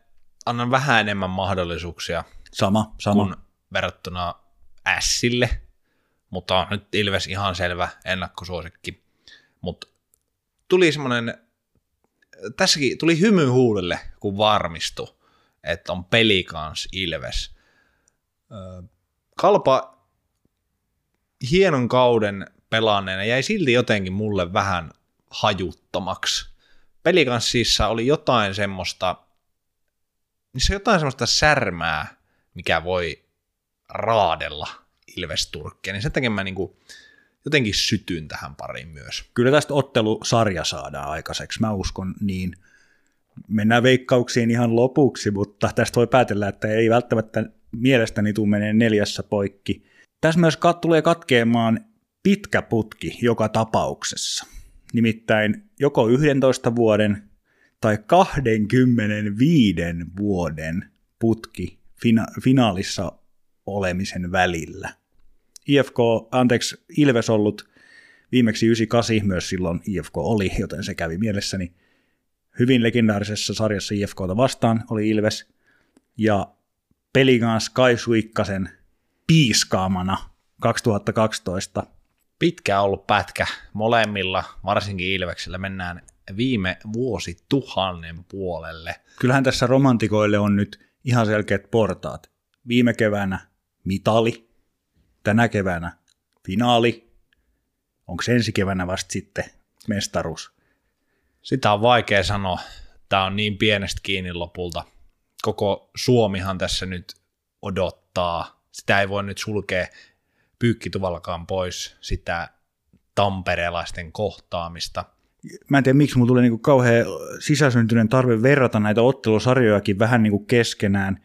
annan vähän enemmän mahdollisuuksia kuin verrattuna Ässille, mutta on nyt Ilves ihan selvä ennakkosuosikki. Mutta tuli semmoinen, tässäkin tuli hymy huulille, kun varmistui, että on Pelicans Ilves. Kalpa hienon kauden pelanneena jäi silti jotenkin mulle vähän hajuttomaksi. Pelikanssissa oli jotain semmoista särmää, mikä voi raadella Ilves-Turkkia, niin sen takia mä niin kuin jotenkin sytyn tähän pariin myös. Kyllä tästä ottelusarja saadaan aikaiseksi, mä uskon niin. Mennään veikkauksiin ihan lopuksi, mutta tästä voi päätellä, että ei välttämättä mielestäni tule meneen neljässä poikki. Tässä myös tulee katkeamaan pitkä putki joka tapauksessa. Nimittäin joko 11 vuoden tai 25 vuoden putki finaalissa olemisen välillä. Ilves ollut viimeksi 98, myös silloin IFK oli, joten se kävi mielessäni. Hyvin legendaarisessa sarjassa IFK:ta vastaan oli Ilves, ja Pelicans Kai Suikkasen piiskaamana 2012. Pitkä ollut pätkä molemmilla, varsinkin Ilveksellä mennään viime vuosituhannen puolelle. Kyllähän tässä romantikoille on nyt ihan selkeät portaat. Viime keväänä mitali, tänä keväänä finaali, onko se ensi keväänä vasta sitten mestaruus? Sitä on vaikea sanoa. Tämä on niin pienestä kiinni lopulta. Koko Suomihan tässä nyt odottaa. Sitä ei voi nyt sulkea pyykkituvallakaan pois sitä tamperelaisten kohtaamista. Mä en tiedä, miksi mulla tuli niin kuin kauhean sisäsyntyinen tarve verrata näitä ottelusarjojakin vähän niin kuin keskenään.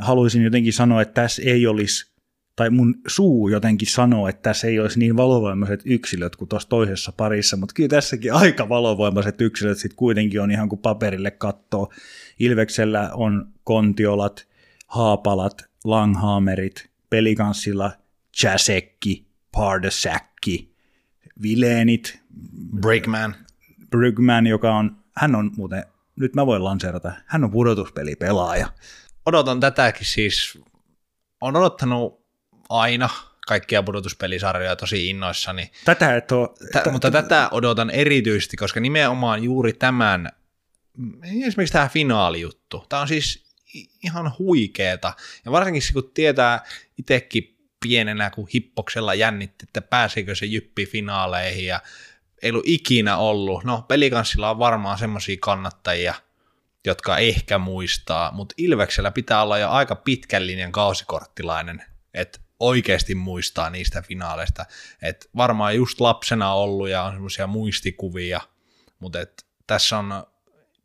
Haluaisin jotenkin sanoa, että tässä ei olisi, tai mun suu jotenkin sanoo, että tässä ei olisi niin valovoimaiset yksilöt kuin tuossa toisessa parissa, mutta kyllä tässäkin aika valovoimaiset yksilöt sitten kuitenkin on ihan kuin paperille kattoo. Ilveksellä on Kontiolat, Haapalat, Langhaamerit, Pelikanssilla Jašekki, Bartošák, Vilenit, Bryggman, joka on, hän on muuten, nyt mä voin lanseerata, hän on pudotuspelipelaaja. Odotan tätäkin siis, on odottanut aina kaikkia pudotuspelisarjoja tosi innoissani, tätä et ole, mutta tätä odotan erityisesti, koska nimenomaan juuri tämän, esimerkiksi tämä finaalijuttu, tämä on siis ihan huikeeta, ja varsinkin kun tietää itsekin pienenä, kun Hippoksella jännitti, että pääseekö se Jyppi finaaleihin, ja ei ollut ikinä ollut, no Pelikanssilla on varmaan semmoisia kannattajia, jotka ehkä muistaa, mutta Ilveksellä pitää olla jo aika pitkän linjan kausikorttilainen, että oikeasti muistaa niistä finaaleista, että varmaan just lapsena ollut ja on semmoisia muistikuvia, mutta et tässä on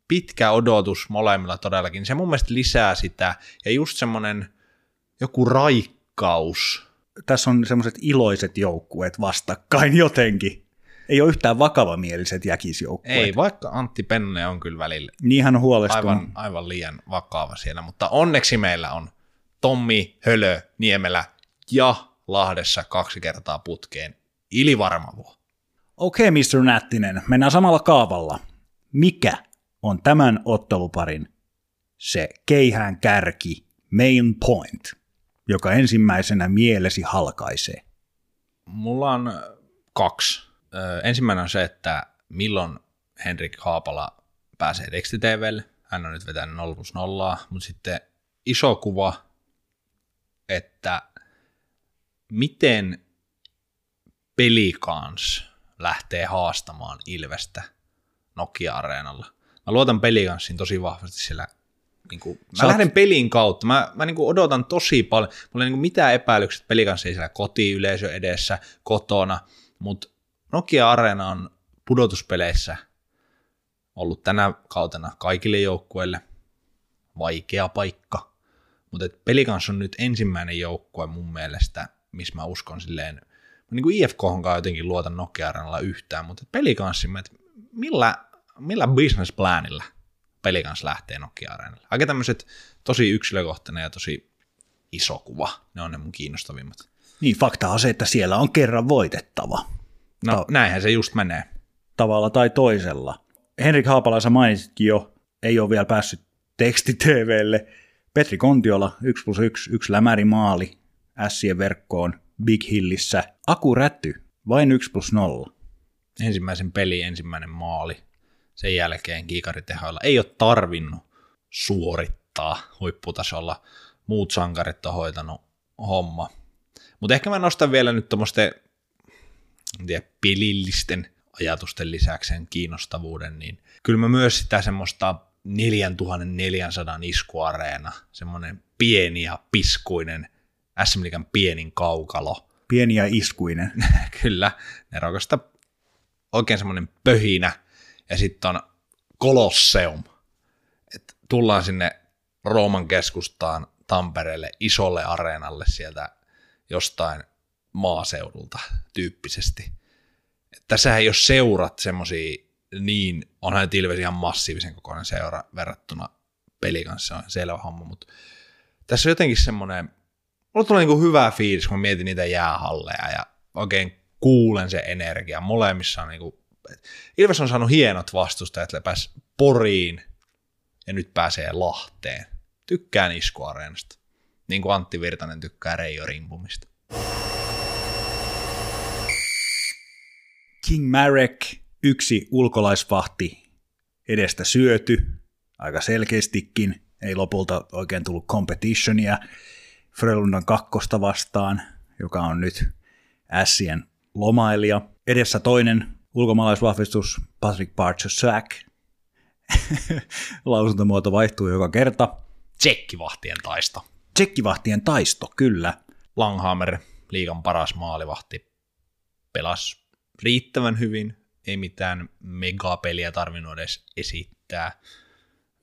pitkä odotus molemmilla todellakin, se mun mielestä lisää sitä ja just semmoinen joku raikkaus. Tässä on semmoiset iloiset joukkueet vastakkain jotenkin. Ei ole yhtään vakavamieliset jäkisjoukkueet. Ei, vaikka Antti Pennanen on kyllä välillä niinhän huolestunut. Aivan liian vakava siellä, mutta onneksi meillä on Tommi, Hölö, Niemelä ja Lahdessa 2 kertaa putkeen Ilivarmavua. Okei, Mr. Nättinen, mennään samalla kaavalla. Mikä on tämän otteluparin se keihään kärki, main point, joka ensimmäisenä mielesi halkaisee? Mulla on 2. Ensimmäinen on se, että milloin Henrik Haapala pääsee tekstitvlle. Hän on nyt vetänyt 0+0, mutta sitten iso kuva, että miten Pelicans lähtee haastamaan Ilvestä Nokia Areenalla. Mä luotan Pelicansiin tosi vahvasti siellä. Lähden pelin kautta. Mä niin kuin odotan tosi paljon. Mulla ei niin kuin mitään epäilykset Pelicansiin siellä kotiyleisö edessä, kotona, mutta Nokia Arena on pudotuspeleissä ollut tänä kautena kaikille joukkueille vaikea paikka, mutta Pelicans on nyt ensimmäinen joukkue mun mielestä, missä mä uskon silleen, niin kuin IFK-honkaan jotenkin luotan Nokia Arenalla yhtään, mutta Pelicansin, että millä businessplanilla Pelicans lähtee Nokia Arenalle? Aika tämmöiset tosi yksilökohtainen ja tosi iso kuva, ne on ne mun kiinnostavimmat. Niin, fakta on se, että siellä on kerran voitettava. No näinhän se just menee. Tavalla tai toisella. Henrik Haapala, sä mainitsitkin jo, ei ole vielä päässyt tekstitvlle. Petri Kontiola, 1+1, 1 lämärimaali, Ässien verkkoon, Big Hillissä. Aku Räty, vain 1+0. Ensimmäisen peli, ensimmäinen maali. Sen jälkeen kiikaritehoilla. Ei ole tarvinnut suorittaa huipputasolla. Muut sankarit on hoitanut homma. Mutta ehkä mä nostan vielä nyt tuommoisten pelillisten ajatusten lisäksi sen kiinnostavuuden, niin kyllä mä myös sitä semmoista 4400 Iskuareena, semmoinen pieni ja piskuinen SM-liigan pienin kaukalo. Pieni ja iskuinen. Kyllä, ne rakastaa oikein semmoinen pöhinä. Ja sitten on Kolosseum. Et tullaan sinne Rooman keskustaan Tampereelle isolle areenalle sieltä jostain maaseudulta tyyppisesti. Et tässähän ei ole seurat semmoisia, niin onhan Ilves ihan massiivisen kokoinen seura verrattuna Pelicansiin, on selvä homma, mutta tässä on jotenkin semmoinen, mulla tulee niinku hyvä fiilis, kun mietin niitä jäähalleja ja oikein kuulen se energia. Molemmissa on niinku, Ilves on saanut hienot vastustajat, lepäs Poriin ja nyt pääsee Lahteen. Tykkään Iskuareenasta, niin kuin Antti Virtanen tykkää Reijo Rimpumista. King Marek, yksi ulkolaisvahti edestä syöty, aika selkeästikin, ei lopulta oikein tullut competitionia Frölundan kakkosta vastaan, joka on nyt Ässien lomailija. Edessä toinen ulkomaalaisvahvistus, Patrik Bartošák. Lausuntomuoto vaihtuu joka kerta. Tsekkivahtien taisto, kyllä. Langhammer, liigan paras maalivahti, pelasi riittävän hyvin. Ei mitään megapeliä tarvinnut edes esittää.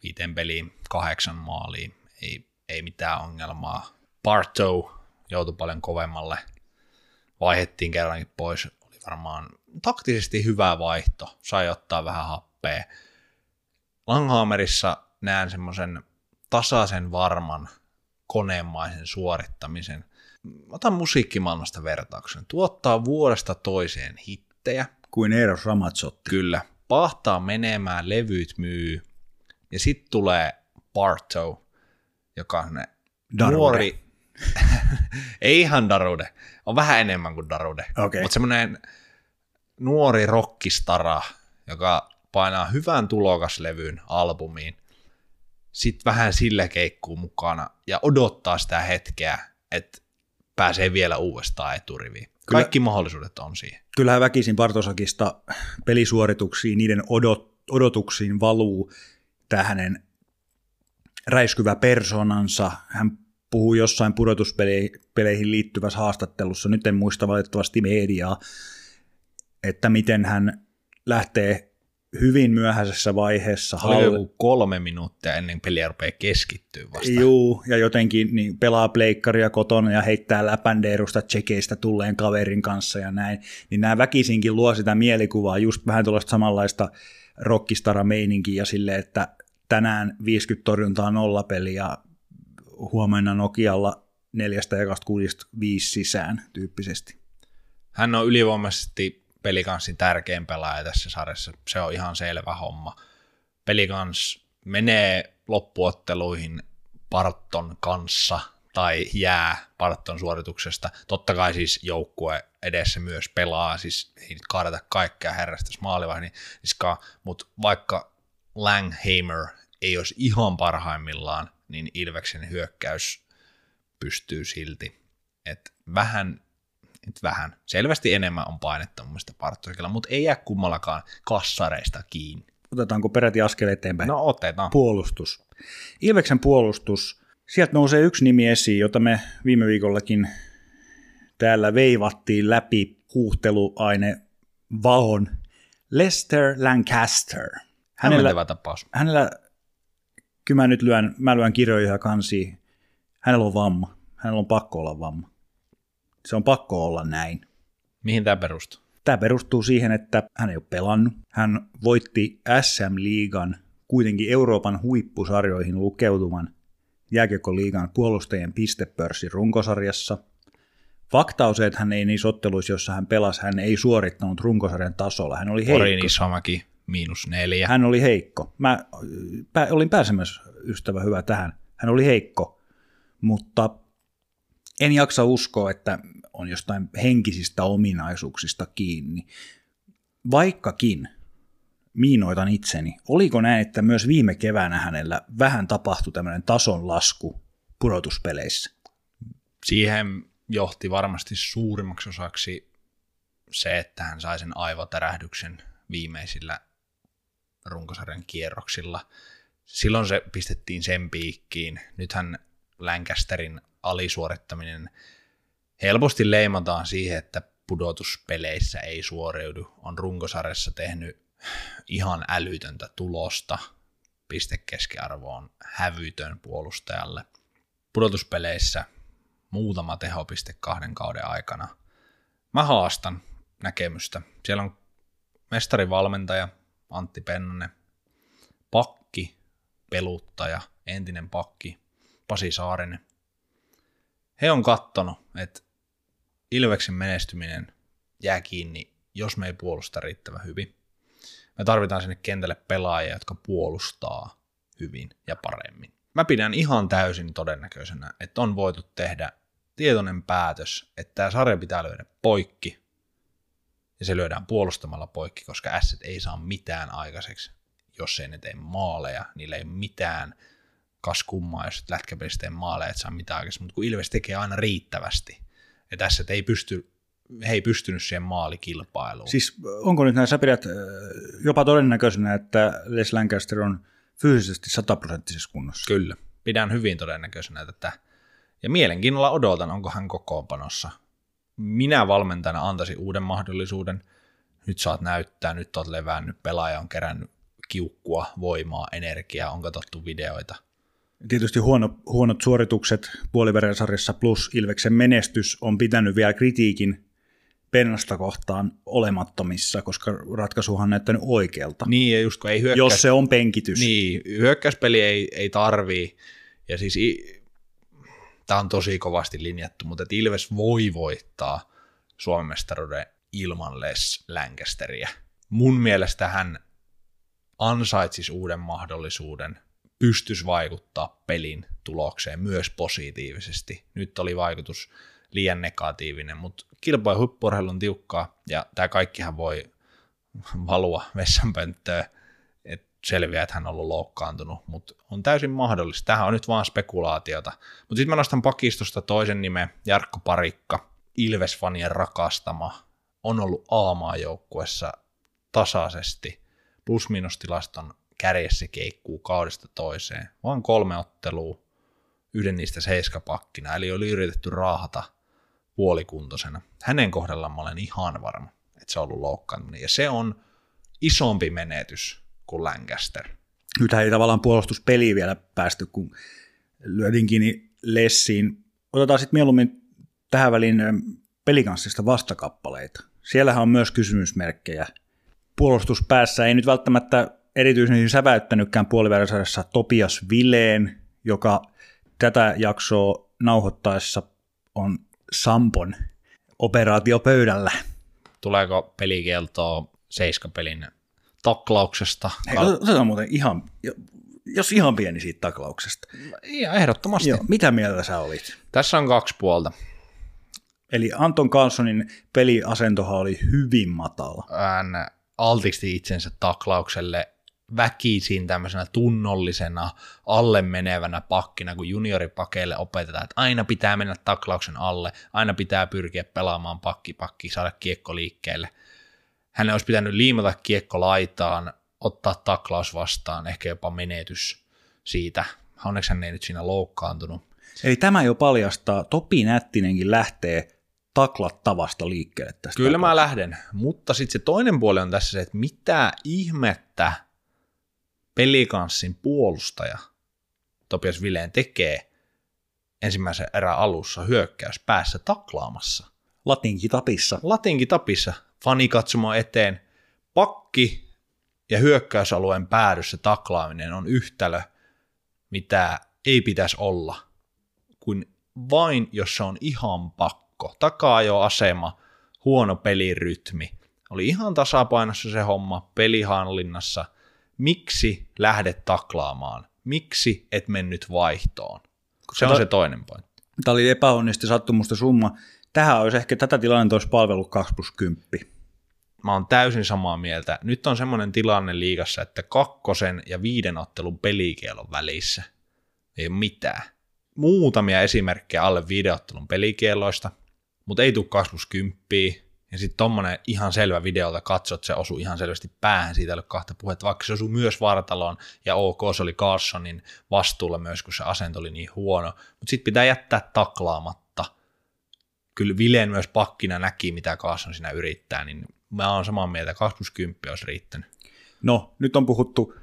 5 peliin 8 maaliin. Ei mitään ongelmaa. Barto joutui paljon kovemmalle. Vaihettiin kerrankin pois. Oli varmaan taktisesti hyvä vaihto. Sai ottaa vähän happea. Langhammerissa näen semmoisen tasaisen varman konemaisen suorittamisen. Otan musiikkimaailmasta vertauksen. Tuottaa vuodesta toiseen hittejä. Kuin Eros Ramazzotti. Kyllä. Pahtaa menemään, levyt myy. Ja sitten tulee Barto, joka on nuori. Ei ihan Darude. On vähän enemmän kuin Darude. Okay. Mutta semmoinen nuori rockistara, joka painaa hyvän tulokaslevyn albumiin. Sitten vähän sillä keikkuu mukana ja odottaa sitä hetkeä, että pääsee vielä uudestaan eturiviin. Kaikki mahdollisuudet on siihen. Kyllähän väkisin Bartošákista pelisuorituksiin, niiden odotuksiin valuu tämä hänen räiskyvä persoonansa. Hän puhuu jossain pudotuspeleihin liittyvässä haastattelussa, nyt en muista valitettavasti mediaa, että miten hän lähtee hyvin myöhäisessä vaiheessa. Oli joku 3 minuuttia ennen peliä rupeaa keskittyä vastaan. Juu, ja jotenkin niin pelaa pleikkaria kotona ja heittää läpändeerusta tsekeistä tulleen kaverin kanssa ja näin. Niin nämä väkisinkin luo sitä mielikuvaa, just vähän tuollaista samanlaista rockistara-meininkiä ja silleen, että tänään 50 torjuntaa 0-peli ja huomenna Nokialla 4-26 sisään tyyppisesti. Hän on ylivoimaisesti Pelicansin tärkein pelaaja tässä sarjassa, se on ihan selvä homma. Pelicans menee loppuotteluihin Barton kanssa tai jää Barton suorituksesta. Totta kai siis joukkue edessä myös pelaa, siis ei kaadeta kaikkea herrastaisi maalivahdin niskaan, mutta vaikka Langhammer ei olisi ihan parhaimmillaan, niin Ilveksen hyökkäys pystyy silti. Et vähän. Selvästi enemmän on painetta mun mielestä Bartošákilla, mutta ei jää kummallakaan kassareista kiinni. Otetaanko peräti askel eteenpäin? No otetaan. Puolustus. Ilveksen puolustus. Sieltä nousee yksi nimi esiin, jota me viime viikollakin täällä veivattiin läpi huuhteluaine vahon. Lester Lancaster. Hämmentävä tapaus. Hänellä, kyllä mä nyt lyön kirjoja ja kansia. Hänellä on vamma. Hänellä on pakko olla vamma. Se on pakko olla näin. Mihin tämä perustuu? Tämä perustuu siihen, että hän ei ole pelannut. Hän voitti SM-liigan, kuitenkin Euroopan huippusarjoihin lukeutuman jääkiekkoliigan puolustajien pistepörssin runkosarjassa. Fakta on se, että hän ei niissä otteluissa, jossa hän pelasi, hän ei suorittanut runkosarjan tasolla. Hän oli heikko. Porin Isomäki, -4. Hän oli heikko. Mä olin pääsemässä, ystävä hyvä, tähän. Hän oli heikko, mutta en jaksa uskoa, että on jostain henkisistä ominaisuuksista kiinni. Vaikkakin, miinoitan itseni, oliko näin, että myös viime keväänä hänellä vähän tapahtui tämmöinen tasonlasku pudotuspeleissä? Siihen johti varmasti suurimmaksi osaksi se, että hän sai sen aivotärähdyksen viimeisillä runkosarjan kierroksilla. Silloin se pistettiin sen piikkiin. Nythän Lancasterin alisuorittaminen helposti leimataan siihen, että pudotuspeleissä ei suoriudu, on runkosarjassa tehnyt ihan älytöntä tulosta, pistekeskiarvo on hävytön puolustajalle. Pudotuspeleissä muutama tehopiste 2 kauden aikana. Mä haastan näkemystä. Siellä on mestarivalmentaja Antti Pennanen, pakki, peluttaja, entinen pakki Pasi Saarinen. He on kattonut, että Ilveksen menestyminen jää kiinni, jos me ei puolusta riittävän hyvin. Me tarvitaan sinne kentälle pelaajia, jotka puolustaa hyvin ja paremmin. Mä pidän ihan täysin todennäköisenä, että on voitu tehdä tietoinen päätös, että tämä sarja pitää lyödä poikki, ja se lyödään puolustamalla poikki, koska Ässät ei saa mitään aikaiseksi, jos ei ne tee maaleja. Niillä ei mitään kaskummaa, jos lätkäpelissä tee maaleja, et saa mitään aikaiseksi, mutta kun Ilves tekee aina riittävästi, että Ässät ei pystynyt siihen maalikilpailuun. Siis onko nyt näin, sä pidät jopa todennäköisenä, että Les Lancaster on fyysisesti 100-prosenttisessa kunnossa? Kyllä, pidän hyvin todennäköisenä tätä. Ja mielenkiinnolla odotan, onko hän kokoonpanossa. Minä valmentajana antaisin uuden mahdollisuuden. Nyt saat näyttää, nyt oot levännyt, pelaaja on kerännyt kiukkua, voimaa, energiaa, on katsottu videoita. Tietysti huonot suoritukset puoliväräsarjassa plus Ilveksen menestys on pitänyt vielä kritiikin Pennasta kohtaan olemattomissa, koska ratkaisuhan on näyttänyt oikealta. Niin, ja just kun ei hyökkäys, jos se on penkitys. Niin, hyökkäyspeli ei tarvii. Ja siis tämä on tosi kovasti linjattu, mutta Ilves voi voittaa Suomen mestaruuden ilman Les Lancasteria. Mun mielestä hän ansaitsisi uuden mahdollisuuden, pystyisi vaikuttaa pelin tulokseen myös positiivisesti. Nyt oli vaikutus liian negatiivinen, mutta kilpa- ja huippu-urheilu on tiukkaa, ja tämä kaikkihan voi valua vessanpönttöön, että selviää, että hän on ollut loukkaantunut, mutta on täysin mahdollista. Tämähän on nyt vaan spekulaatiota. Mutta sitten mä nostan pakistosta toisen nimen, Jarkko Parikka, Ilves-fanien rakastama, on ollut A-maajoukkuessa tasaisesti, plus-miinustilaston kärjessä keikkuu kaudesta toiseen, vaan 3 ottelua, yhden niistä 7 pakkina, eli oli yritetty raahata puolikuntoisena. Hänen kohdallaan mä olen ihan varma, että se on ollut loukkaantuminen, ja se on isompi menetys kuin Lancaster. Nythän ei tavallaan puolustuspeliä vielä päästy, kun lyödinkin Lessiin. Otetaan sitten mieluummin tähän väliin Pelicansista vastakappaleita. Siellähän on myös kysymysmerkkejä. Puolustuspäässä ei nyt välttämättä erityisesti säväyttänytkään puoliväräsarjassa Topias Vileen, joka tätä jaksoa nauhoittaessa on Sampon operaatiopöydällä. Tuleeko pelikieltoa 7-pelin taklauksesta? Otetaan muuten ihan, jos ihan pieni siitä taklauksesta. Ihan ehdottomasti. Joo, mitä mieltä sä olit? Tässä on 2 puolta. Eli Anton Carlsonin peliasentohan oli hyvin matala. Hän altisti itsensä taklaukselle väkisin tämmöisenä tunnollisena, alle menevänä pakkina, kun junioripakeille opetetaan, että aina pitää mennä taklauksen alle, aina pitää pyrkiä pelaamaan pakki, saada kiekko liikkeelle. Hänen olisi pitänyt liimata kiekko laitaan, ottaa taklaus vastaan, ehkä jopa menetys siitä. Onneksi hän ei nyt siinä loukkaantunut. Eli tämä jo paljastaa, Topi Nättinenkin lähtee taklattavasta liikkeelle tästä. Kyllä mä lähden, mutta sitten se toinen puoli on tässä se, että mitä ihmettä Pelicansin puolustaja Topias Vileen tekee ensimmäisen erän alussa hyökkäys päässä taklaamassa. Latinkitapissa. Fani katsomo eteen. Pakki ja hyökkäysalueen päädyssä taklaaminen on yhtälö, mitä ei pitäisi olla, kuin vain jos se on ihan pakko. Taka-ajo-asema, huono pelirytmi. Oli ihan tasapainossa se homma pelihallinnassa. Miksi lähdet taklaamaan? Miksi et mennyt vaihtoon? Se on se toinen pointti. Tämä oli epäonnisti sattumusta summa. Tähän olisi ehkä tätä tilannetta olisi palvelu 2+10. Mä oon täysin samaa mieltä. Nyt on semmoinen tilanne liigassa, että 2. ja 5. ottelun pelikielon välissä ei ole mitään. Muutamia esimerkkejä alle 5. ottelun pelikieloista, mutta ei tule 2+10. Ja sitten tommonen ihan selvä videolta katsot, se osuu ihan selvästi päähän, siitä ei ole kahta puhetta, vaikka se osuu myös vartaloon, ja ok, se oli Carsonin vastuulla myös, kun se asento oli niin huono, mutta sitten pitää jättää taklaamatta. Kyllä Vileen myös pakkina näki, mitä Carson siinä yrittää, niin mä oon samaa mieltä, 20 olisi riittänyt. No, nyt on puhuttu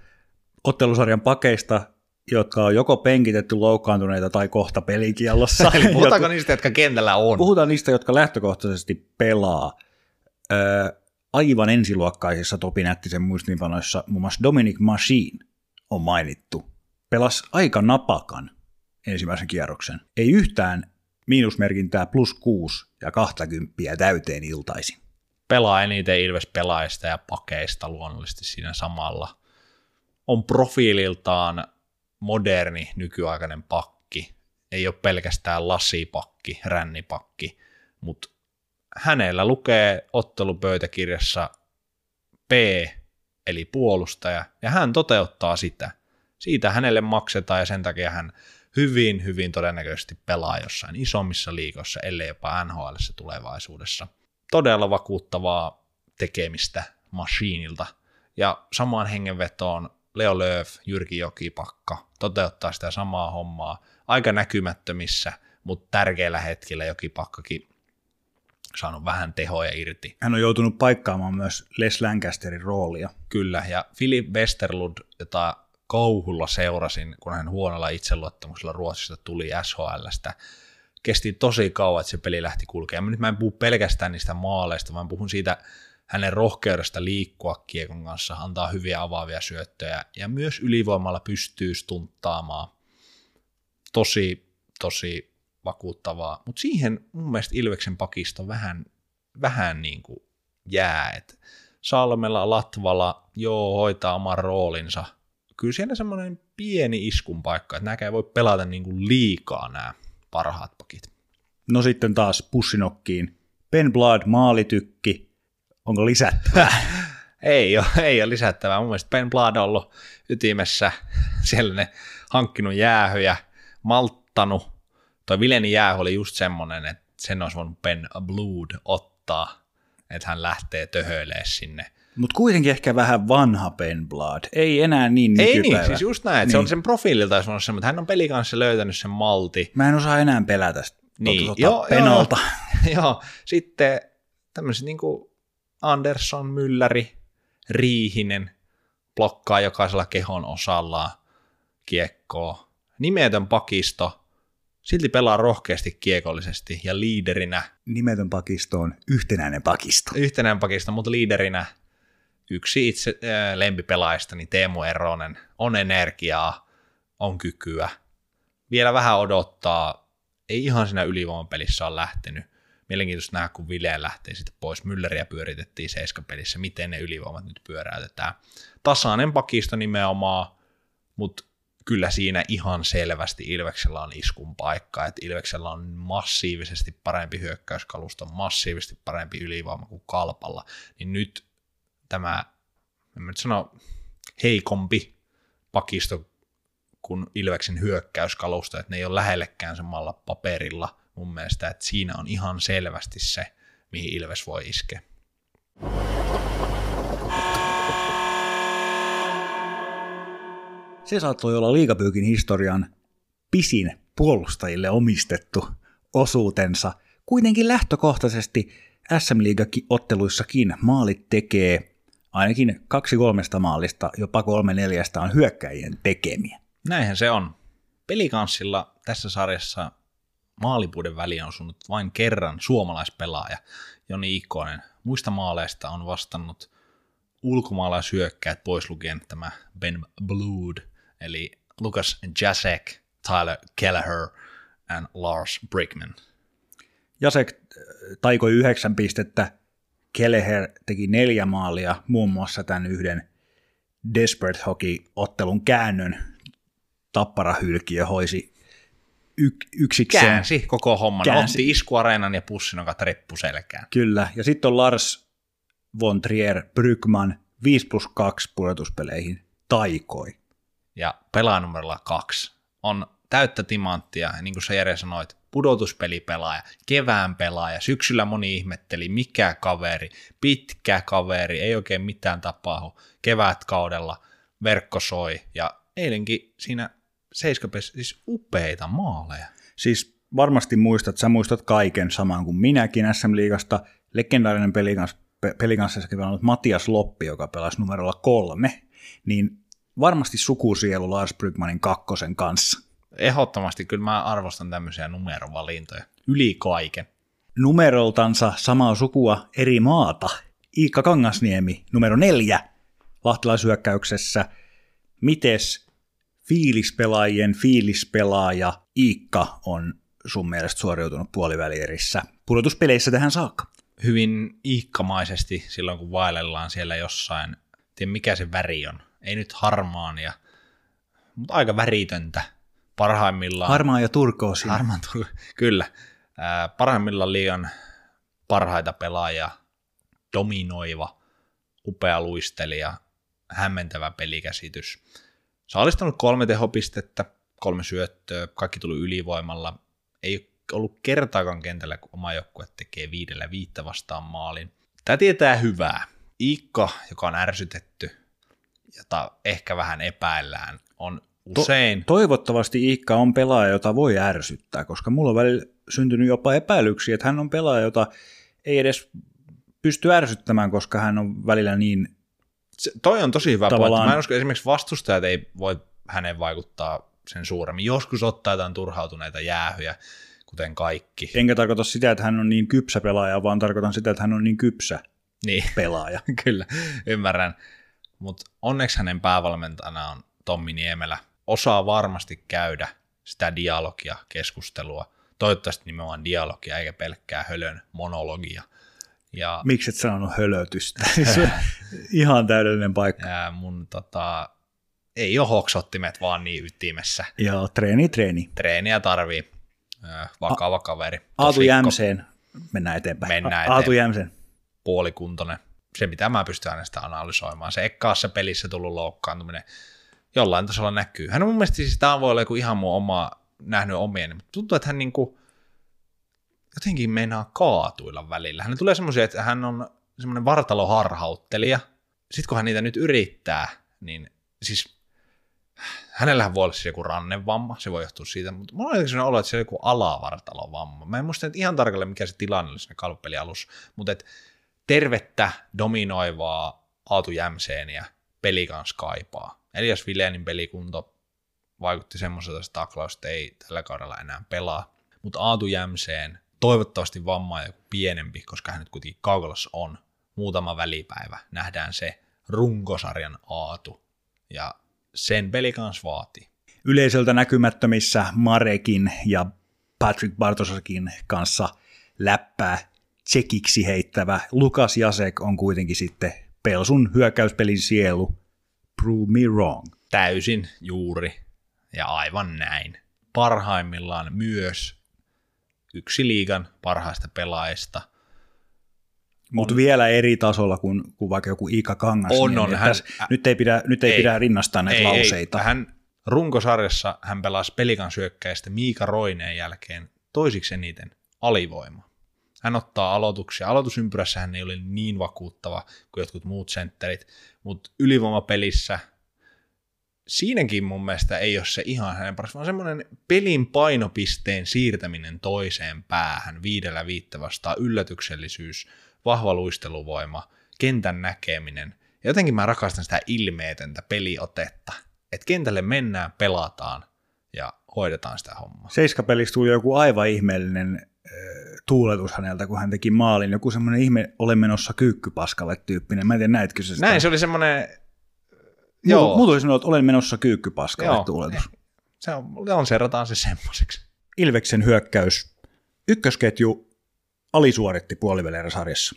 ottelusarjan pakeista, jotka on joko penkitetty, loukkaantuneita tai kohta pelikielossa. Eli puhutaanko niistä, jotka kentällä on? Puhutaan niistä, jotka lähtökohtaisesti pelaa. Aivan ensiluokkaisissa Topi Nättisen muistiinpanoissa muun muassa Dominic Machin on mainittu. Pelasi aika napakan ensimmäisen kierroksen. Ei yhtään miinusmerkintää +6 ja 20 täyteen iltaisin. Pelaa eniten Ilves pelaajista ja pakeista luonnollisesti siinä samalla. On profiililtaan moderni nykyaikainen pakki, ei ole pelkästään lasipakki, rännipakki, mutta hänellä lukee ottelupöytäkirjassa P, eli puolustaja, ja hän toteuttaa sitä. Siitä hänelle maksetaan, ja sen takia hän hyvin, hyvin todennäköisesti pelaa jossain isommissa liigoissa, ellei jopa NHL:ssä tulevaisuudessa. Todella vakuuttavaa tekemistä Machinilta, ja samaan hengenvetoon Leo Lööf, Jyrki Jokipakka toteuttaa sitä samaa hommaa aika näkymättömissä, mutta tärkeillä hetkillä Jokipakkakin saanut vähän tehoja irti. Hän on joutunut paikkaamaan myös Les Lancasterin roolia. Kyllä, ja Filip Westerlund, jota kauhulla seurasin, kun hän huonolla itseluottamuksella Ruotsista tuli SHL:stä, kesti tosi kauan, että se peli lähti kulkemaan. Nyt mä en puhu pelkästään niistä maaleista, vaan puhun siitä hänen rohkeudesta liikkua kiekon kanssa, antaa hyviä avaavia syöttöjä ja myös ylivoimalla pystyy stunttaamaan. Tosi, tosi vakuuttavaa. Mutta siihen mun mielestä Ilveksen pakisto vähän niin kuin jää. Et Salmela, Latvala, joo, hoitaa oman roolinsa. Kyllä siellä semmoinen pieni iskun paikka, että nämäkään ei voi pelata niin kuin liikaa nämä parhaat pakit. No sitten taas pussinokkiin. Ben Blood, maalitykki. Onko lisättävää? ei ole lisättävää. Mun mielestä Ben Blood on ollut ytimessä, siellä ne hankkinut jäähyjä, malttanut. Toi Vileni jäähy oli just semmoinen, että sen olisi voinut Ben Blood ottaa, että hän lähtee töhöilemään sinne. Mutta kuitenkin ehkä vähän vanha Ben Blood, ei enää niin nykypäivä. Ei niin, siis just näin, että niin. Se on sen profiililta, jos on semmoinen, että hän on pelikanssa löytänyt sen malti. Mä en osaa enää pelätä sitä niin. Penolta. Joo, sitten tämmöiset niinku Andersson, Mylläri, Riihinen blokkaa jokaisella kehon osallaan kiekkoa. Nimetön pakisto, silti pelaa rohkeasti kiekollisesti ja liiderinä. Nimetön pakisto on yhtenäinen pakisto. Yhtenäinen pakisto, mutta liiderinä yksi itse lempipelaajista, niin Teemu Eronen, on energiaa, on kykyä. Vielä vähän odottaa, ei ihan siinä ylivoimapelissä ole lähtenyt. Mielenkiintoista nähdä, kun Ville lähtee sitten pois. Mülleriä pyöritettiin 7-pelissä, miten ne ylivoimat nyt pyöräytetään. Tasainen pakisto nimenomaan, mutta kyllä siinä ihan selvästi Ilveksellä on iskun paikka. Et Ilveksellä on massiivisesti parempi hyökkäyskalusto, massiivisesti parempi ylivoima kuin Kalpalla. Niin nyt tämä, en mä nyt sano, heikompi pakisto kuin Ilveksen hyökkäyskalusto, että ne ei ole lähellekään samalla paperilla. Mun mielestä, että siinä on ihan selvästi se, mihin Ilves voi iskeä. Se saattoi olla liigapyykin historian pisin puolustajille omistettu osuutensa. Kuitenkin lähtökohtaisesti SM-liiga-otteluissakin maalit tekee ainakin 2-3 maalista, jopa 3-4 on hyökkäjien tekemiä. Näinhän se on. Pelikanssilla tässä sarjassa maalipuuden väliin on osunut vain kerran suomalaispelaaja Joni Ikonen. Muista maaleista on vastannut ulkomaalaishyökkäät pois lukien tämä Ben Blood, eli Lucas Jašek, Tyler Kelleher and Lars Bryggman. Jašek taikoi 9 pistettä, Kelleher teki 4 maalia, muun muassa tämän yhden Desperate Hockey-ottelun käännön. Tappara hylki ja hoisi yksikseen. Käänsi koko homman, otti Iskuareenan ja Pussinokat reppuselkään. Kyllä, ja sitten on Lars von Trier Brygman 5+2 pudotuspeleihin taikoi. Ja pelaajanumerolla 2. On täyttä timanttia, ja niin kuin sä Jere sanoit, pudotuspelipelaaja, kevään pelaaja, syksyllä moni ihmetteli, mikä kaveri, pitkä kaveri, ei oikein mitään tapahdu, kevätkaudella verkko soi, ja eilenkin siinä seiskapelissä siis upeita maaleja. Siis varmasti muistat kaiken saman kuin minäkin SM-liigasta, legendaarinen Pelicanssakin pelannut Matias Loppi, joka pelasi numerolla 3, niin varmasti sukusielu Lars Bryggmanin kakkosen kanssa. Ehdottomasti, kyllä mä arvostan tämmöisiä numerovalintoja, yli kaiken. Numeroltansa samaa sukua eri maata, Iikka Kangasniemi, numero 4, lahtelaishyökkäyksessä. Mites fiilispelaajien fiilispelaaja Iikka on sun mielestä suoriutunut puolivälierissä pudotuspeleissä tähän saakka? Hyvin iikkamaisesti silloin, kun vaellellaan siellä jossain, tiedä mikä se väri on, ei nyt harmaania, mutta aika väritöntä parhaimmillaan. Harmaa ja turkoosi. Kyllä. Parhaimmillaan liian parhaita pelaajia, dominoiva, upea luistelija, hämmentävä pelikäsitys. Saalistanut 3 tehopistettä, 3 syöttöä, kaikki tuli ylivoimalla, ei ollut kertaakaan kentällä, kun oma joukkue tekee 5-5 vastaan maalin. Tämä tietää hyvää. Iikka, joka on ärsytetty, jota ehkä vähän epäillään, on usein... Toivottavasti Iikka on pelaaja, jota voi ärsyttää, koska mulla on välillä syntynyt jopa epäilyksiä, että hän on pelaaja, jota ei edes pysty ärsyttämään, koska hän on välillä niin... Toi on tosi hyvä pointti. Mä en usko, esimerkiksi vastustajat ei voi häneen vaikuttaa sen suuremmin. Joskus ottaa jotain turhautuneita jäähyjä, kuten kaikki. Enkä tarkoita sitä, että hän on niin kypsä pelaaja, vaan tarkoitan sitä, että hän on niin kypsä pelaaja. Kyllä, ymmärrän. Mutta onneksi hänen päävalmentajana on Tommi Niemelä. Osaa varmasti käydä sitä dialogia, keskustelua. Toivottavasti nimenomaan dialogia, eikä pelkkää hölön monologia. Ja... Miksi et sanonut hölötystä? Ihan täydellinen paikka. Ja mun ei ole hoksottimet vaan niin ytimessä. Joo, treeni. Treeniä tarvii. Vakava kaveri. Aatu Jämseen. Mennään eteenpäin. Aatu Jämseen. Puolikuntoinen. Se mitä mä pystyn hänestä analysoimaan. Se ekkaassa pelissä tullut loukkaantuminen jollain tasolla näkyy. Hän on mun mielestä siis tämä voi olla joku ihan mun oma, nähnyt omieni, mutta tuntuu, että hän niinku jotenkin meinaa kaatuilla välillä. Hän tulee semmoisia, että hän on semmoinen vartaloharhauttelija. Sitten kun hän niitä nyt yrittää, niin siis hänellähän voi olla siis joku rannevamma, se voi johtua siitä, mutta mulla on jotenkin sellainen olo, että se on joku alavartalovamma. Mä en muista nyt ihan tarkalleen, mikä se tilanne oli siinä kalppelin alussa, mutta et tervettä, dominoivaa Aatu Jämseeniä peli kanssa kaipaa. Elias Vilenin pelikunto vaikutti semmoiselta, että taklausta ei tällä kaudella enää pelaa, mutta Aatu Jämseen toivottavasti vammaa joku pienempi, koska hän nyt kuitenkin kaukalossa on muutama välipäivä. Nähdään se runkosarjan Aatu ja sen peli kanssa vaatii. Yleisöltä näkymättömissä Marekin ja Patrik Bartošákin kanssa läppää tsekiksi heittävä Lucas Jašek on kuitenkin sitten Pelsun hyökkäyspelin sielu. Prove me wrong. Täysin juuri ja aivan näin. Parhaimmillaan myös yksi liigan parhaista pelaajista. Mutta vielä eri tasolla kuin vaikka joku Iikka Kangasniemi. Nyt ei pidä rinnastaa näitä lauseita. Hän runkosarjassa hän pelasi Pelicans hyökkäistä Miika Roineen jälkeen toisiksi eniten alivoima. Hän ottaa aloituksia. Aloitusympyrässä hän ei ole niin vakuuttava kuin jotkut muut sentterit, mutta ylivoimapelissä siinäkin mun mielestä ei ole se ihan hänen paras, vaan semmoinen pelin painopisteen siirtäminen toiseen päähän 5-5 vastaan, yllätyksellisyys, vahva luisteluvoima, kentän näkeminen. Ja jotenkin mä rakastan sitä ilmeetöntä peliotetta, että kentälle mennään, pelataan ja hoidetaan sitä hommaa. Seiskapeliksi tuli joku aivan ihmeellinen tuuletus häneltä, kun hän teki maalin. Joku semmoinen ihme, ole menossa kyykkypaskalle -tyyppinen. Mä en tiedä, näitkö se sitä? Näin, se oli semmoinen... Muuten sanoa, että olen menossa kyykkypaskalle -tuuletus. Lanseerataan se semmoiseksi. Ilveksen hyökkäys. Ykkösketju alisuoritti puolivälieräsarjassa.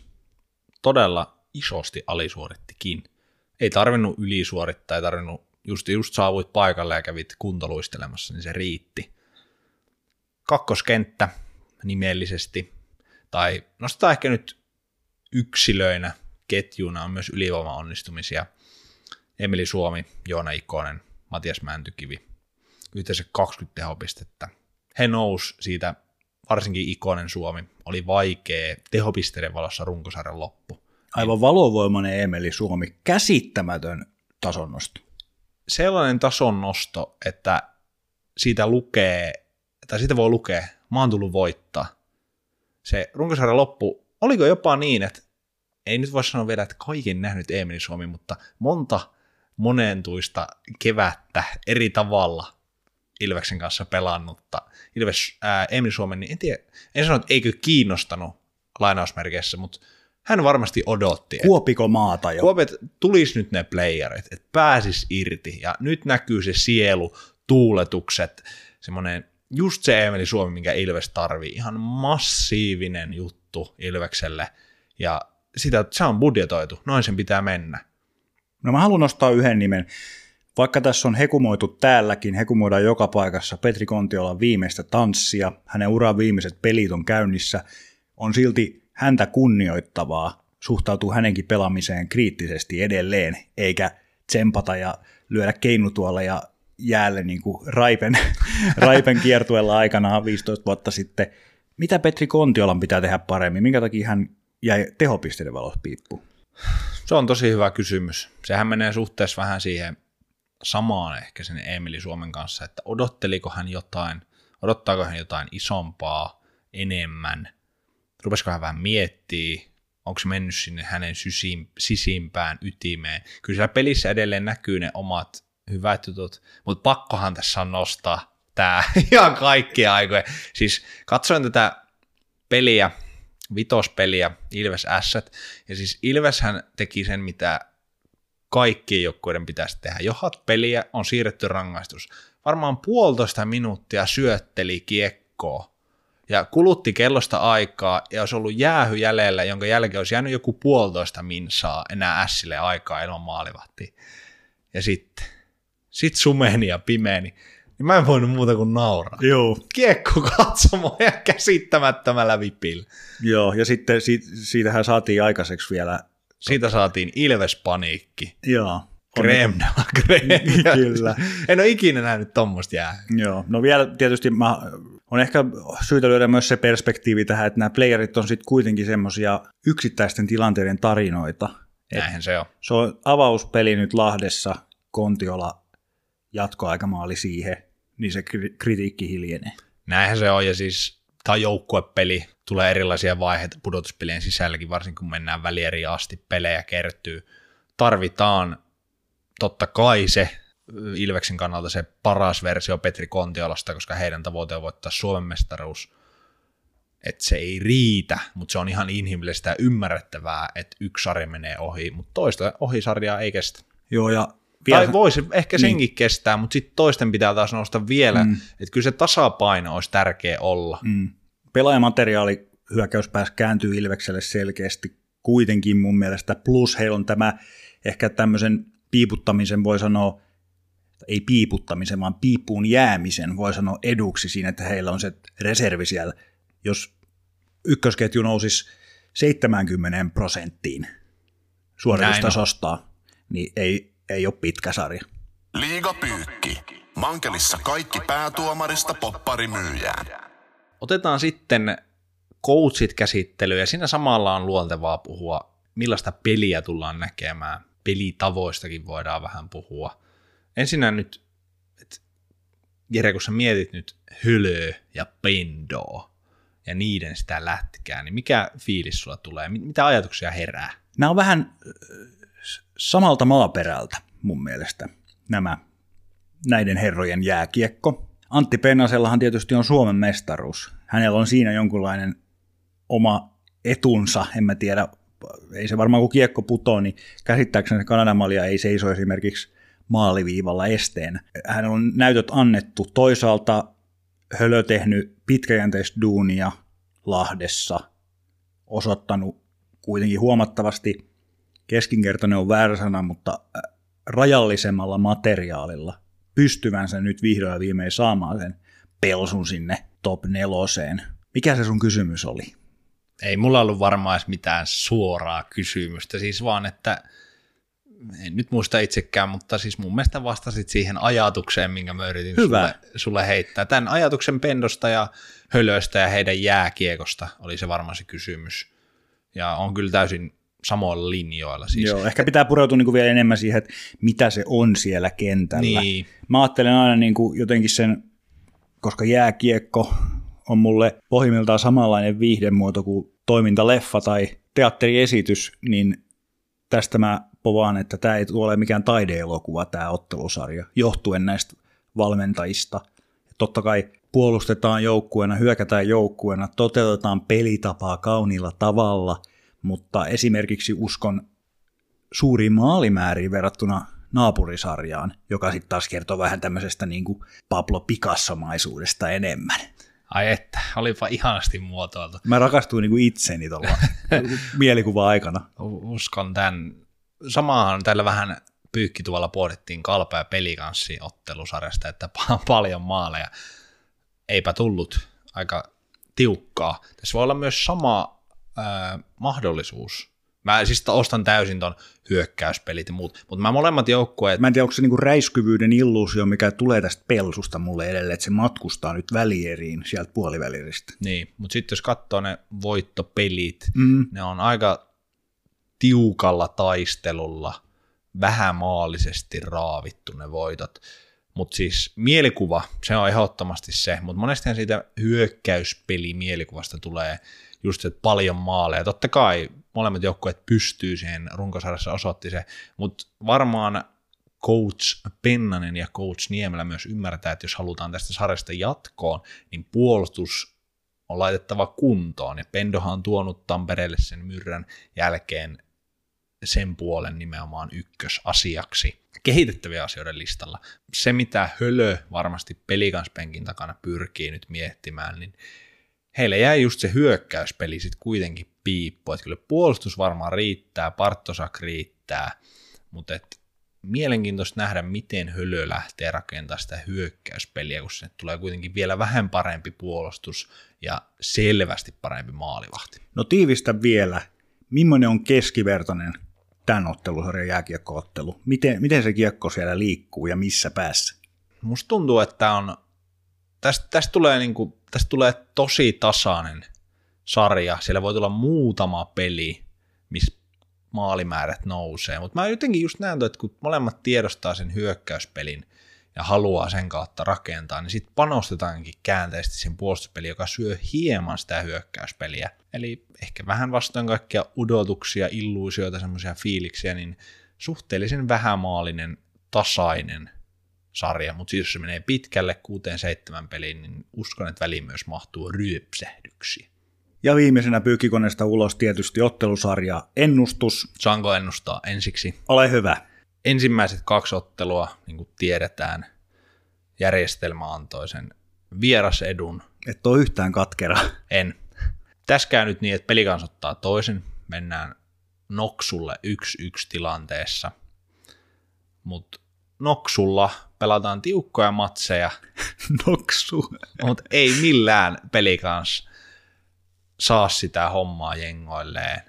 Todella isosti alisuorittikin. Ei tarvinnut ylisuorittaa, ei tarvinnut, just saavuit paikalle ja kävit kuntoluistelemassa, niin se riitti. Kakkoskenttä nimellisesti, tai nostetaan ehkä nyt yksilöinä, ketjuna on myös ylivoimaonnistumisia. Emeli Suomi, Joona Ikonen, Matias Mäntykivi, yhteensä 20 tehopistettä. He nousi siitä varsinkin ikonen Suomi oli vaikea tehopisteiden valossa runkosarjan loppu. Aivan valovoimainen Emeli Suomi, käsittämätön tasonnosto. Sellainen tasonnosto, että siitä lukee, tai siitä voi lukea, mä oon tullut voittaa. Se runkosarjan loppu, oliko jopa niin, että ei nyt voi sanoa vielä, että kaiken nähnyt Emeli Suomi, mutta monta monentuista kevättä eri tavalla Ilveksen kanssa pelannutta Emeli Suomen, niin en sano, että eikö kiinnostanut lainausmerkeissä, mutta hän varmasti odotti. Kuopiko maata jo? Kuopet, tulisi nyt ne playerit, että pääsis irti, ja nyt näkyy se sielu, tuuletukset, semmoinen just se Emeli Suomi, minkä Ilves tarvii, ihan massiivinen juttu Ilvekselle, ja sitä, se on budjetoitu, noin sen pitää mennä. No mä haluan nostaa yhden nimen. Vaikka tässä on hekumoitu täälläkin, hekumoidaan joka paikassa Petri Kontiolan viimeistä tanssia, hänen uran viimeiset pelit on käynnissä, on silti häntä kunnioittavaa, suhtautuu hänenkin pelaamiseen kriittisesti edelleen, eikä tsempata ja lyödä keinutuolla ja jäälle niin kuin raipen kiertueella aikanaan 15 vuotta sitten. Mitä Petri Kontiolan pitää tehdä paremmin? Minkä takia hän jäi tehopisteiden valossa piippuun? Se on tosi hyvä kysymys. Sehän menee suhteessa vähän siihen samaan ehkä sen Emeli Suomen kanssa, että odottaako hän jotain isompaa, enemmän, rupesiko hän vähän miettii, onko se mennyt sinne hänen sisimpään ytimeen. Kyllä siellä pelissä edelleen näkyy ne omat hyvät jutut, mutta pakkohan tässä on nostaa tämä ihan kaikkia aikoja. Siis katsoin tätä peliä, vitospeliä, Ilves Ässät, ja siis Ilveshän teki sen, mitä kaikkien joukkueiden pitäisi tehdä. Johat peliä on siirretty rangaistus. Varmaan 1,5 minuuttia syötteli kiekkoa ja kulutti kellosta aikaa ja olisi ollut jäähy jäljellä, jonka jälkeen olisi jäänyt joku 1,5 minsaa enää Ässille aikaa ilman maalivahtia. Ja sitten sumeni ja pimeeni. Niin mä en voinut muuta kuin nauraa. Joo. Kiekko katsomaan ja käsittämättömällä vipillä. Joo, ja sitten siitähän saatiin aikaiseksi vielä. Siitä saatiin Ilves-paniikki. Joo. Kremnella. Kyllä. En ole ikinä nähnyt tommoista jäädä. Joo, no vielä tietysti on ehkä syytä löydä myös se perspektiivi tähän, että nämä playerit on sitten kuitenkin semmoisia yksittäisten tilanteiden tarinoita. Näinhän se on. Se on avauspeli nyt Lahdessa, Kontiola jatkoaikamaali siihen, niin se kritiikki hiljenee. Näinhän se on, ja siis tämä joukkuepeli, tulee erilaisia vaiheita pudotuspelien sisälläkin, varsinkin kun mennään välieriin asti, pelejä kertyy. Tarvitaan totta kai se Ilveksen kannalta se paras versio Petri Kontiolasta, koska heidän tavoite on voittaa Suomen mestaruus. Että se ei riitä, mutta se on ihan inhimillistä ja ymmärrettävää, että yksi sarja menee ohi, mutta toista ohisarjaa ei kestä. Joo, ja tai voisi ehkä senkin kestää, mutta sitten toisten pitää taas nousta vielä, että kyllä se tasapaino olisi tärkeä olla. Mm. Pelaajamateriaali hyökkäyspäässä kääntyy Ilvekselle selkeästi kuitenkin mun mielestä, plus heillä on tämä ehkä tämmöisen piiputtamisen voi sanoa, ei piiputtamisen, vaan piippuun jäämisen voi sanoa eduksi siinä, että heillä on se reservi siellä. Jos ykkösketju nousisi 70% suoritustasosta, niin ei ole pitkä sarja. Liigapyykki. Mankelissa kaikki päätuomarista popparimyyjään. Otetaan sitten coachit käsittelyyn, ja siinä samalla on luontevaa puhua, millaista peliä tullaan näkemään. Pelitavoistakin voidaan vähän puhua. Ensinnä nyt, Jere, kun sä mietit nyt Hölöä ja Pendoa ja niiden sitä lätkää, niin mikä fiilis sulla tulee? Mitä ajatuksia herää? Nämä on vähän samalta maaperältä mun mielestä, näiden herrojen jääkiekko. Antti Pennasellahan tietysti on Suomen mestaruus. Hänellä on siinä jonkunlainen oma etunsa, en mä tiedä, ei se varmaan kun kiekko putoo, niin käsittääkseni Kanadan maalia ei seiso esimerkiksi maaliviivalla esteen. Hänellä on näytöt annettu. Toisaalta Hölö tehnyt pitkäjänteistä duunia Lahdessa, osoittanut kuitenkin huomattavasti, keskinkertainen on väärä sana, mutta rajallisemmalla materiaalilla pystyvänsä nyt vihdoin ja viimein saamaan sen pelsun sinne top 4. Mikä se sun kysymys oli? Ei mulla ollut varmaan mitään suoraa kysymystä, siis vaan, että en nyt muista itsekään, mutta siis mun mielestä vastasit siihen ajatukseen, minkä mä yritin sulle heittää. Tämän ajatuksen Pendosta ja Hölöstä ja heidän jääkiekosta oli se varmaan se kysymys. Ja on kyllä täysin samoilla linjoilla. Siis. Joo, ehkä pitää pureutua niin kuin vielä enemmän siihen, että mitä se on siellä kentällä. Niin. Mä ajattelen aina niin kuin jotenkin sen, koska jääkiekko on mulle pohjimmiltaan samanlainen viihdemuoto kuin toimintaleffa tai teatteriesitys, niin tästä mä povaan, että tämä ei ole mikään taideelokuva tämä ottelusarja, johtuen näistä valmentajista. Totta kai puolustetaan joukkueena, hyökätään joukkueena, toteutetaan pelitapaa kauniilla tavalla, mutta esimerkiksi uskon suuriin maalimääriin verrattuna naapurisarjaan, joka sitten taas kertoo vähän tämmöisestä niin kuin Pablo Picasso-maisuudesta enemmän. Ai että, olipa ihanasti muotoiltu. Mä rakastuin niin kuin itseni tuolla mielikuva-aikana. Uskon tämän. Samahan täällä vähän pyykkituvalla pohdittiin Kalpa ja Pelicansin ottelusarjasta, että paljon maaleja. Eipä tullut, aika tiukkaa. Tässä voi olla myös sama mahdollisuus. Mä siis ostan täysin ton hyökkäyspelit ja muut, mutta mä molemmat joukkueet... Mä en tiedä, onko se niinku räiskyvyyden illuusio, mikä tulee tästä pelsusta mulle edelleen, että se matkustaa nyt välieriin sieltä puolivälieristä. Niin, mutta sitten jos katsoo ne voittopelit, ne on aika tiukalla taistelulla, vähämaallisesti raavittu ne voitot. Mutta siis mielikuva, se on ehdottomasti se, mutta monestihan siitä hyökkäyspelimielikuvasta tulee just se, että paljon maaleja. Totta kai molemmat joukkueet pystyy siihen, runkosarjassa osoitti se, mutta varmaan coach Pennanen ja coach Niemelä myös ymmärtää, että jos halutaan tästä sarjasta jatkoon, niin puolustus on laitettava kuntoon, ja Pendohan on tuonut Tampereelle sen myrrän jälkeen sen puolen nimenomaan ykkösasiaksi kehitettäviä asioiden listalla. Se, mitä Hölö varmasti Pelicanspenkin takana pyrkii nyt miettimään, niin heille jäi just se hyökkäyspeli sitten kuitenkin piippu, että kyllä puolustus varmaan riittää, Bartošák riittää, mutta mielenkiintoista nähdä, miten Hölö lähtee rakentamaan sitä hyökkäyspeliä, kun sinne tulee kuitenkin vielä vähän parempi puolustus ja selvästi parempi maalivahti. No tiivistä vielä, millainen on keskivertainen tämän ottelusarjan jääkiekkoottelu? Miten se kiekko siellä liikkuu ja missä päässä? Musta tuntuu, että on... Tästä tulee tosi tasainen sarja. Siellä voi tulla muutama peli, missä maalimäärät nousee. Mutta mä jotenkin just näen, että kun molemmat tiedostaa sen hyökkäyspelin ja haluaa sen kautta rakentaa, niin sitten panostetaankin käänteisesti sen puolustuspeliin, joka syö hieman sitä hyökkäyspeliä. Eli ehkä vähän vastoin kaikkia odotuksia, illuusioita, semmoisia fiiliksiä, niin suhteellisen vähämaalinen, tasainen sarja, mutta siis jos se menee pitkälle 6-7 peliin, niin uskon, että väliin myös mahtuu ryöpsähdyksiä. Ja viimeisenä pyykkikoneesta ulos tietysti ottelusarja ennustus. Saanko ennustaa ensiksi? Ole hyvä. Ensimmäiset 2 ottelua, niin kuin tiedetään, järjestelmä antoi sen vierasedun. Et ole yhtään katkera. En. Tässä käy nyt niin, että Pelicans ottaa toisen. Mennään Noksulle 1-1 tilanteessa, mutta Noksulla pelataan tiukkoja matseja, mutta ei millään Pelicans saa sitä hommaa jengoilleen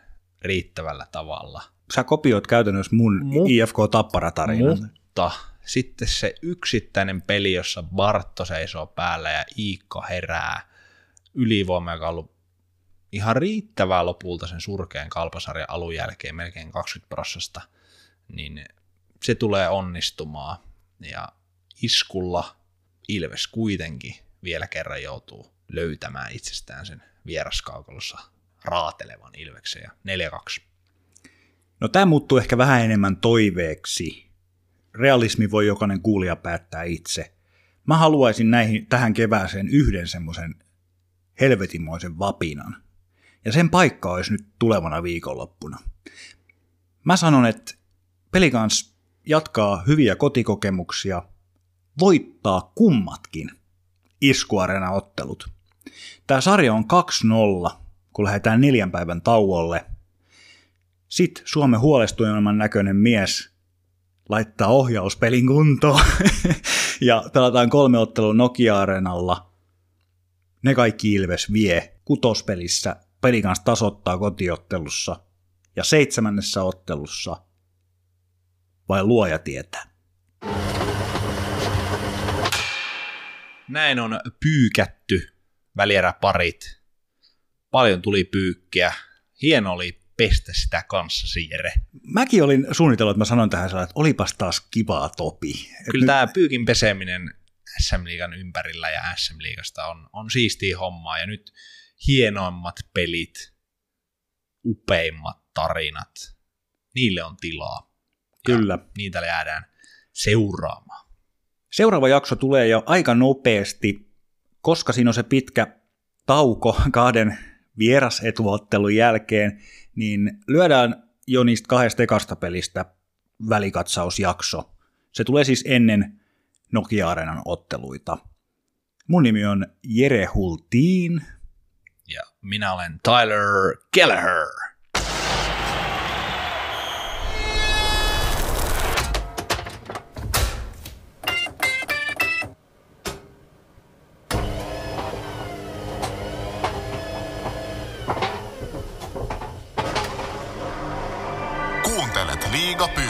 riittävällä tavalla. Sä kopioit käytännössä mun IFK-tapparatarinan. Mutta sitten se yksittäinen peli, jossa Bartto seisoo päällä ja Iikka herää ylivoima, joka on ollut ihan riittävää lopulta sen surkean Kalpasarjan alun jälkeen, melkein 20%, niin se tulee onnistumaan, ja iskulla Ilves kuitenkin vielä kerran joutuu löytämään itsestään sen vieraskaukolossa raatelevan Ilveksen, ja 4-2. No tämä muuttuu ehkä vähän enemmän toiveeksi. Realismi voi jokainen kuulija päättää itse. Mä haluaisin tähän kevääseen yhden semmoisen helvetimoisen vapinan, ja sen paikka olisi nyt tulevana viikonloppuna. Mä sanon, että Pelicans jatkaa hyviä kotikokemuksia, voittaa kummatkin Iskuareena-ottelut. Tämä sarja on 2-0, kun lähdetään 4 päivän tauolle. Sitten Suomen huolestuneimman näköinen mies laittaa ohjauspelin kuntoon ja pelataan 3 ottelua Nokia Arenalla. Ne kaikki Ilves vie. 6. pelissä Pelicans tasoittaa kotiottelussa ja 7. ottelussa vai luoja tietää? Näin on pyykätty välieräparit. Paljon tuli pyykkiä. Hieno oli pestä sitä kanssasi, Jere. Mäkin olin suunnitellut, että mä sanoin tähän, että olipas taas kivaa, Topi. Kyllä tämä pyykin peseminen SM-liigan ympärillä ja SM-liigasta on siistiä hommaa. Ja nyt hienoimmat pelit, upeimmat tarinat, niille on tilaa. Kyllä. Ja niitä jäädään seuraamaan. Seuraava jakso tulee jo aika nopeasti, koska siinä on se pitkä tauko 2 vierasetuottelun jälkeen, niin lyödään jo niistä 2 ekasta pelistä välikatsausjakso. Se tulee siis ennen Nokia Arenan otteluita. Mun nimi on Jere Hultin. Ja minä olen Tyler Kelleher. Liiga